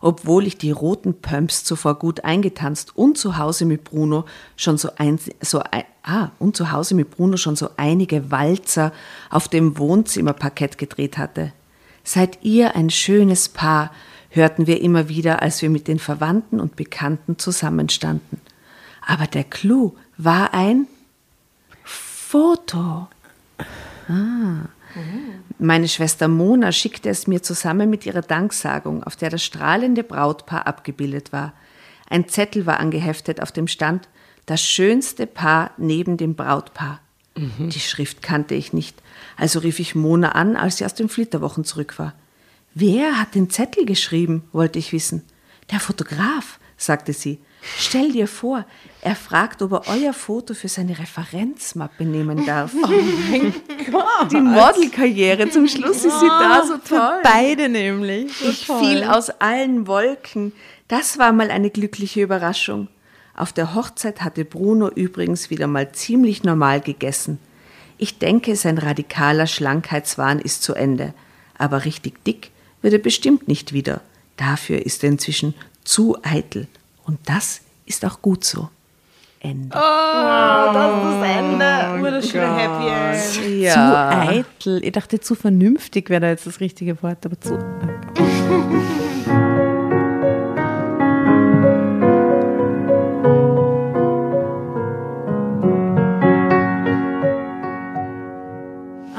obwohl ich die roten Pumps zuvor gut eingetanzt und zu Hause mit Bruno schon so, ein, so ein, ah, und zu Hause mit Bruno schon so einige Walzer auf dem Wohnzimmerparkett gedreht hatte. Seid ihr ein schönes Paar, hörten wir immer wieder, als wir mit den Verwandten und Bekannten zusammenstanden. Aber der Clou war ein Foto. Ah. Meine Schwester Mona schickte es mir zusammen mit ihrer Danksagung, auf der das strahlende Brautpaar abgebildet war. Ein Zettel war angeheftet, auf dem stand: Das schönste Paar neben dem Brautpaar. Mhm. Die Schrift kannte ich nicht, also rief ich Mona an, als sie aus den Flitterwochen zurück war. Wer hat den Zettel geschrieben, wollte ich wissen. Der Fotograf, sagte sie. Stell dir vor, er fragt, ob er euer Foto für seine Referenzmappe nehmen darf. Oh mein Gott. Die Modelkarriere, zum Schluss ist sie oh, da so toll. Beide nämlich. So ich toll. fiel aus allen Wolken. Das war mal eine glückliche Überraschung. Auf der Hochzeit hatte Bruno übrigens wieder mal ziemlich normal gegessen. Ich denke, sein radikaler Schlankheitswahn ist zu Ende. Aber richtig dick wird er bestimmt nicht wieder. Dafür ist er inzwischen zu eitel. Und das ist auch gut so. Ende. Oh, oh, das ist das Ende. Wurde schön Happy End. Ja. Zu eitel. Ich dachte, zu vernünftig wäre da jetzt das richtige Wort, aber zu...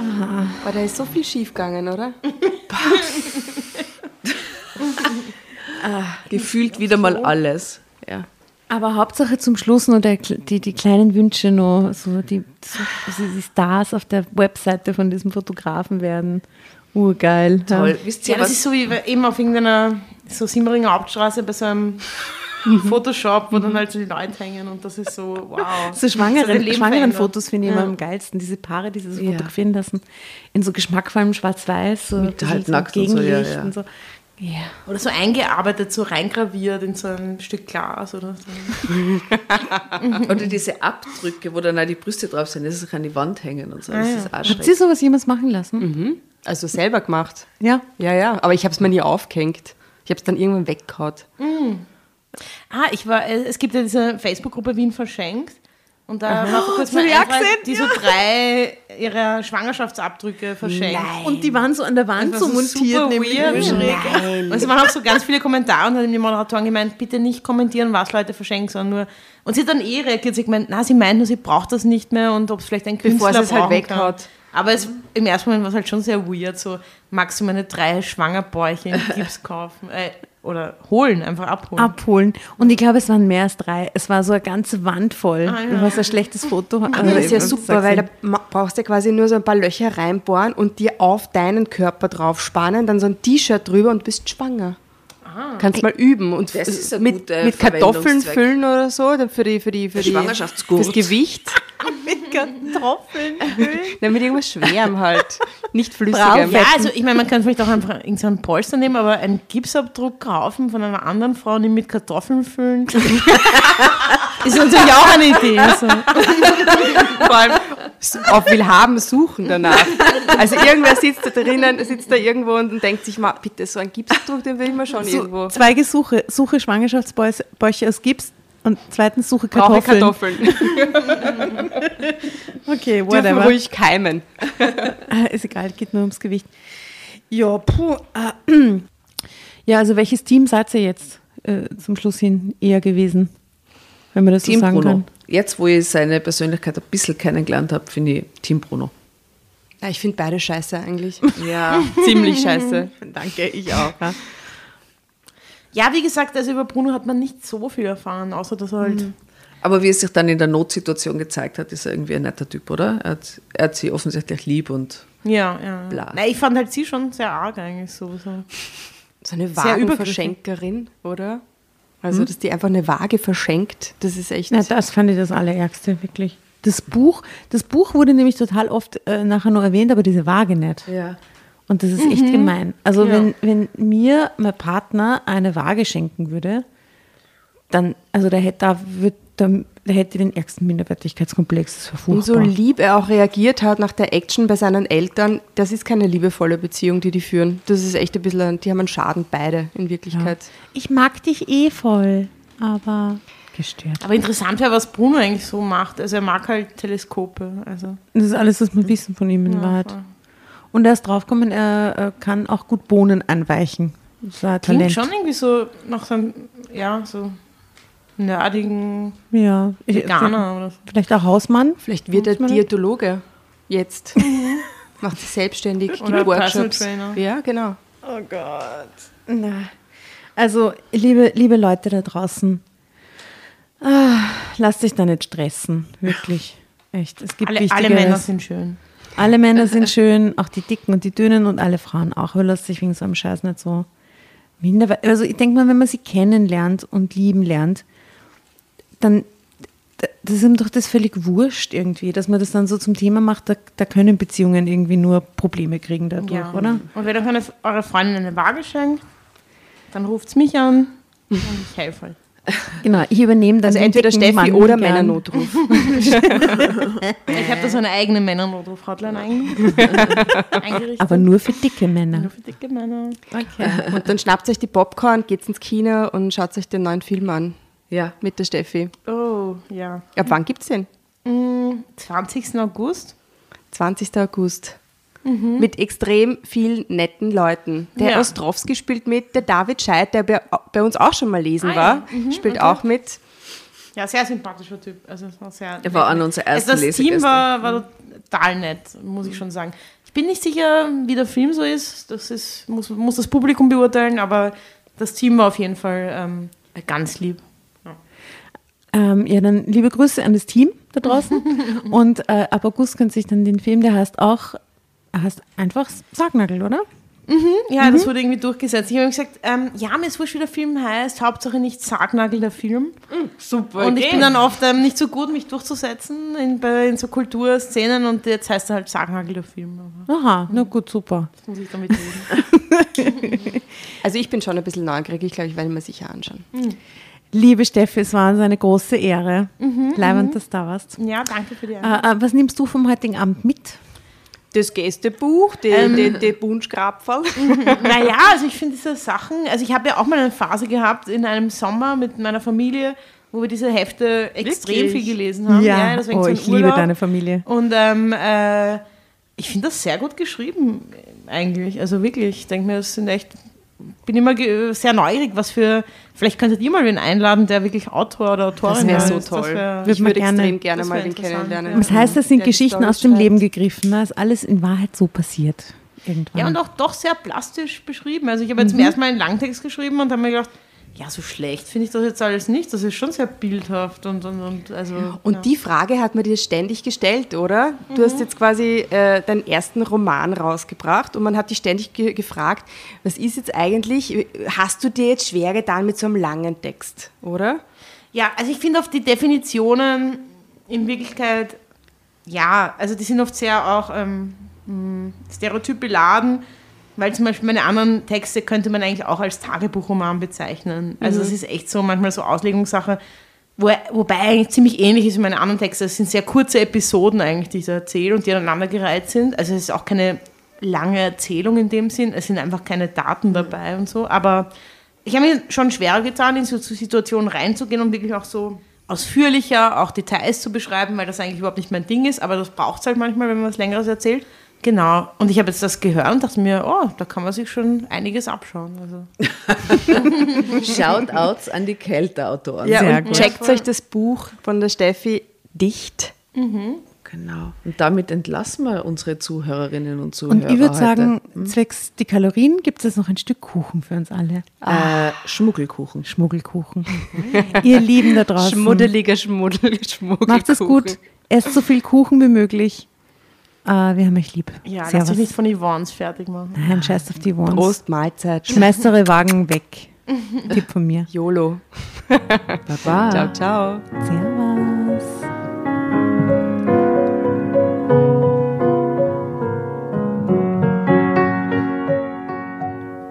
Aber da ist so viel schiefgegangen, oder? ah, Gefühlt wieder so. Mal alles. Ja. Aber Hauptsache zum Schluss noch der, die, die kleinen Wünsche noch, so die, so die Stars auf der Webseite von diesem Fotografen werden. Urgeil. Toll. Ja. Wisst ihr, ja, das ist so wie eben auf irgendeiner so Simmeringer Hauptstraße bei so einem Photoshop, wo dann halt so die Leute hängen und das ist so, wow. So schwangeren, so schwangeren Fotos finde ich ja. immer am geilsten. Diese Paare, die sie so ja. fotografieren lassen, in so geschmackvollem Schwarz-Weiß. So mit halt so nackt und so, ja, ja. Und so. Ja. Oder so eingearbeitet, so reingraviert in so ein Stück Glas oder so. Oder diese Abdrücke, wo dann auch die Brüste drauf sind, dass sie an die Wand hängen und so. Das ist auch schrecklich. Hat sie sowas jemals machen lassen? Mhm. Also selber gemacht? Ja. Ja, ja, aber ich habe es mir nie aufgehängt. Ich habe es dann irgendwann weggehaut. Mhm. Ah, ich war, es gibt ja diese Facebook-Gruppe Wien verschenkt und da Aha. war vor kurzem eine Eintrag, die so drei ihrer Schwangerschaftsabdrücke verschenkt. Nein. Und die waren so an der Wand so montiert. Nein. Und es waren auch so ganz viele Kommentare und dann haben die Moderatoren gemeint, bitte nicht kommentieren, was Leute verschenken, sondern nur... Und sie hat dann eh reagiert, sie gemeint, na, sie meint nur, sie braucht das nicht mehr und ob es vielleicht ein Künstler Bevor es halt weghaut. Aber es, im ersten Moment war es halt schon sehr weird, so magst du meine drei Schwangerbäuche in Gips kaufen, äh, oder holen, einfach abholen. Abholen. Und ich glaube, es waren mehr als drei. Es war so eine ganze Wand voll. Ah, ja. Das war ein schlechtes Foto. Also das ist ja super, weil da brauchst du ja quasi nur so ein paar Löcher reinbohren und dir auf deinen Körper drauf spannen, dann so ein T-Shirt drüber und bist schwanger. Ah. Kannst mal üben und das ist ein mit, mit Kartoffeln füllen oder so, dann für die für die für die Schwangerschaftsgurt. Das Gewicht. Mit Kartoffeln füllen. Nein, mit irgendwas Schwerem halt, nicht flüssigem. Ja, also ich meine, man kann vielleicht auch einfach irgendeinen Polster nehmen, aber einen Gipsabdruck kaufen von einer anderen Frau und ihn mit Kartoffeln füllen. Ist natürlich auch eine Idee. Also. Vor allem auf Willhaben suchen danach. Also irgendwer sitzt da drinnen, sitzt da irgendwo und denkt sich mal, bitte, so einen Gipsabdruck, den will ich mir schon so, irgendwo. Zwei Gesuche, Suche Schwangerschaftsbäuche aus Gips. Und zweitens suche Kartoffeln. Brauche Kartoffeln. Okay, whatever. Dürfen ruhig keimen. Ist egal, geht nur ums Gewicht. Ja, puh. Ja, also welches Team seid ihr jetzt äh, zum Schluss hin eher gewesen? Wenn man das Team so sagen Bruno. Kann. Jetzt, wo ich seine Persönlichkeit ein bisschen kennengelernt habe, finde ich Team Bruno. Ja, ich finde beide scheiße eigentlich. Ja, ziemlich scheiße. Danke, ich auch. Ja. Ja, wie gesagt, also über Bruno hat man nicht so viel erfahren, außer dass er halt... Aber wie es sich dann in der Notsituation gezeigt hat, ist er irgendwie ein netter Typ, oder? Er hat, er hat sie offensichtlich lieb und ja, ja. bla. Nein, ich fand halt sie schon sehr arg eigentlich sowieso. So eine Wagenverschenkerin, oder? Also, hm? dass die einfach eine Waage verschenkt, das ist echt... Na, das fand ich das Allerärgste, wirklich. Das Buch, das Buch wurde nämlich total oft äh, nachher noch erwähnt, aber diese Waage nicht. Ja. Und das ist mhm. echt gemein. Also ja. wenn, wenn mir mein Partner eine Waage schenken würde, dann, also da hätte, da wird, da, da hätte den ärgsten Minderwertigkeitskomplex. Das war furchtbar. Und so lieb er auch reagiert hat nach der Action bei seinen Eltern, das ist keine liebevolle Beziehung, die die führen. Das ist echt ein bisschen, die haben einen Schaden, beide in Wirklichkeit. Ja. Ich mag dich eh voll, aber... Gestört. Aber interessant wäre, was Bruno eigentlich so macht. Also er mag halt Teleskope. Also. Das ist alles, was wir wissen von ihm in ja, Wahrheit. Voll. Und er ist draufgekommen, er kann auch gut Bohnen anweichen. Das war ein Talent. Klingt schon irgendwie so nach seinem, ja, so nerdigen ja, Veganer oder so. Vielleicht auch Hausmann. Vielleicht wird er Diätologe jetzt. Macht sich selbstständig, gibt oder Workshops. Ja, genau. Oh Gott. Na. Also, liebe, liebe Leute da draußen, ah, lasst euch da nicht stressen. Wirklich. Echt. Es gibt alle, alle Männer sind schön. Alle Männer sind schön, auch die Dicken und die Dünnen und alle Frauen auch. Aber lasst sich wegen so einem Scheiß nicht so minder. Also ich denke mal, wenn man sie kennenlernt und lieben lernt, dann das ist ihm doch das völlig wurscht irgendwie, dass man das dann so zum Thema macht, da, da können Beziehungen irgendwie nur Probleme kriegen dadurch, ja. oder? Und wenn ihr eure Freundin eine Waage schenkt, dann ruft es mich an und ich helfe halt. Genau, ich übernehme dann also entweder Steffi Mann oder gern. Männernotruf. Ich habe da so eine eigene Männernotruf-Hotline eingerichtet. Aber nur für dicke Männer. Nur für dicke Männer. Okay. Und dann schnappt euch die Popcorn, geht's ins Kino und schaut euch den neuen Film an. Ja. Mit der Steffi. Oh, ja. Ab wann gibt's den? zwanzigsten August zwanzigsten August Mhm. Mit extrem vielen netten Leuten. Der ja. Ostrowski spielt mit, der David Scheid, der bei uns auch schon mal lesen ah, war, ja. mhm, spielt okay. auch mit. Ja, sehr sympathischer Typ. Also war sehr er war an unserer ersten also Das Lesung Team war, war total nett, muss ich schon sagen. Ich bin nicht sicher, wie der Film so ist. Das ist, muss, muss das Publikum beurteilen, aber das Team war auf jeden Fall ähm, ganz lieb. Ähm, ja, dann liebe Grüße an das Team da draußen. Und äh, ab August könnt ihr sich dann den Film, der heißt auch, heißt einfach Sargnagel, oder? Mhm, ja, mhm. das wurde irgendwie durchgesetzt. Ich habe gesagt, ähm, ja, mir ist wurscht, wie der Film heißt, Hauptsache nicht Sargnagel, der Film. Mhm, super. Und okay. ich bin dann oft ähm, nicht so gut, mich durchzusetzen in, bei, in so Kulturszenen und jetzt heißt er halt Sargnagel, der Film. Aber Aha, mhm. na gut, super. Das muss ich damit reden. Also ich bin schon ein bisschen neugierig, ich glaube, ich werde mir sicher anschauen. Mhm. Liebe Steffi, es war uns eine große Ehre. Mhm, Leibend, dass du da warst. Ja, danke für die Ehre. Äh, was nimmst du vom heutigen Abend mit? Das Gästebuch, die, ähm. die, die Bunschkrapferl. Mhm. Naja, also ich finde diese Sachen, also ich habe ja auch mal eine Phase gehabt in einem Sommer mit meiner Familie, wo wir diese Hefte extrem Wirklich? viel gelesen haben. Ja, ja deswegen oh, so ich Urlaub. liebe deine Familie. Und ähm, äh, ich finde das sehr gut geschrieben eigentlich, also wirklich. Ich denke mir, das sind echt... bin immer ge- sehr neugierig, was für, vielleicht könntet ihr mal wen einladen, der wirklich Autor oder Autorin ist. Das wäre so toll. Wär, ich würde gerne, extrem gerne mal den kennenlernen. Ja. Das heißt, das sind der Geschichten aus dem schreibt. Leben gegriffen, da ist alles in Wahrheit so passiert. Irgendwann. Ja, und auch doch sehr plastisch beschrieben. Also ich habe jetzt zum mhm. ersten Mal einen Langtext geschrieben und habe mir gedacht, ja, so schlecht finde ich das jetzt alles nicht. Das ist schon sehr bildhaft. Und, und, und, also, und ja. die Frage hat man dir ständig gestellt, oder? Mhm. Du hast jetzt quasi äh, deinen ersten Roman rausgebracht und man hat dich ständig ge- gefragt, was ist jetzt eigentlich, hast du dir jetzt schwer getan mit so einem langen Text, oder? Ja, also ich finde oft die Definitionen in Wirklichkeit, ja, also die sind oft sehr auch ähm, stereotyp beladen. Weil zum Beispiel meine anderen Texte könnte man eigentlich auch als Tagebuchroman bezeichnen. Also es mhm. ist echt so manchmal so Auslegungssache, wo, wobei eigentlich ziemlich ähnlich ist wie meine anderen Texte. Es sind sehr kurze Episoden eigentlich, die ich da erzähle und die aneinandergereiht sind. Also es ist auch keine lange Erzählung in dem Sinn. Es sind einfach keine Daten dabei und so. Aber ich habe mir schon schwerer getan, in so Situationen reinzugehen und wirklich auch so ausführlicher auch Details zu beschreiben, weil das eigentlich überhaupt nicht mein Ding ist. Aber das braucht es halt manchmal, wenn man was Längeres erzählt. Genau, und ich habe jetzt das gehört und dachte mir, oh, da kann man sich schon einiges abschauen. Also. Shoutouts an die Kelter-Autoren. Ja, Sehr und gut. Checkt euch das Buch von der Steffi dicht. Mhm. Genau, und damit entlassen wir unsere Zuhörerinnen und Zuhörer. Und ich würde sagen, hm? zwecks die Kalorien gibt es jetzt noch ein Stück Kuchen für uns alle. Äh, Schmuggelkuchen. Schmuggelkuchen. Ihr Lieben da draußen. Schmuddeliger Schmuddel, Schmuggelkuchen. Macht es gut, esst so viel Kuchen wie möglich. Uh, wir haben euch lieb. Ja, Servus. Lass dich nicht von Yvonne's fertig machen. Nein, scheiß auf die Yvonne's. Prost, Mahlzeit. Schmeißt eure Wagen weg. Tipp von mir. YOLO. Baba. Ciao, ciao. Servus.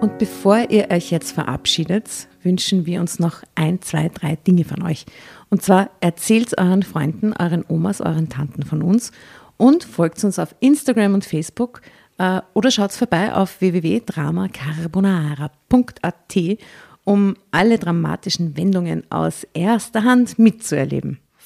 Und bevor ihr euch jetzt verabschiedet, wünschen wir uns noch ein, zwei, drei Dinge von euch. Und zwar erzählt euren Freunden, euren Omas, euren Tanten von uns. Und folgt uns auf Instagram und Facebook äh, oder schaut vorbei auf w w w Punkt drama carbonara Punkt a t, um alle dramatischen Wendungen aus erster Hand mitzuerleben.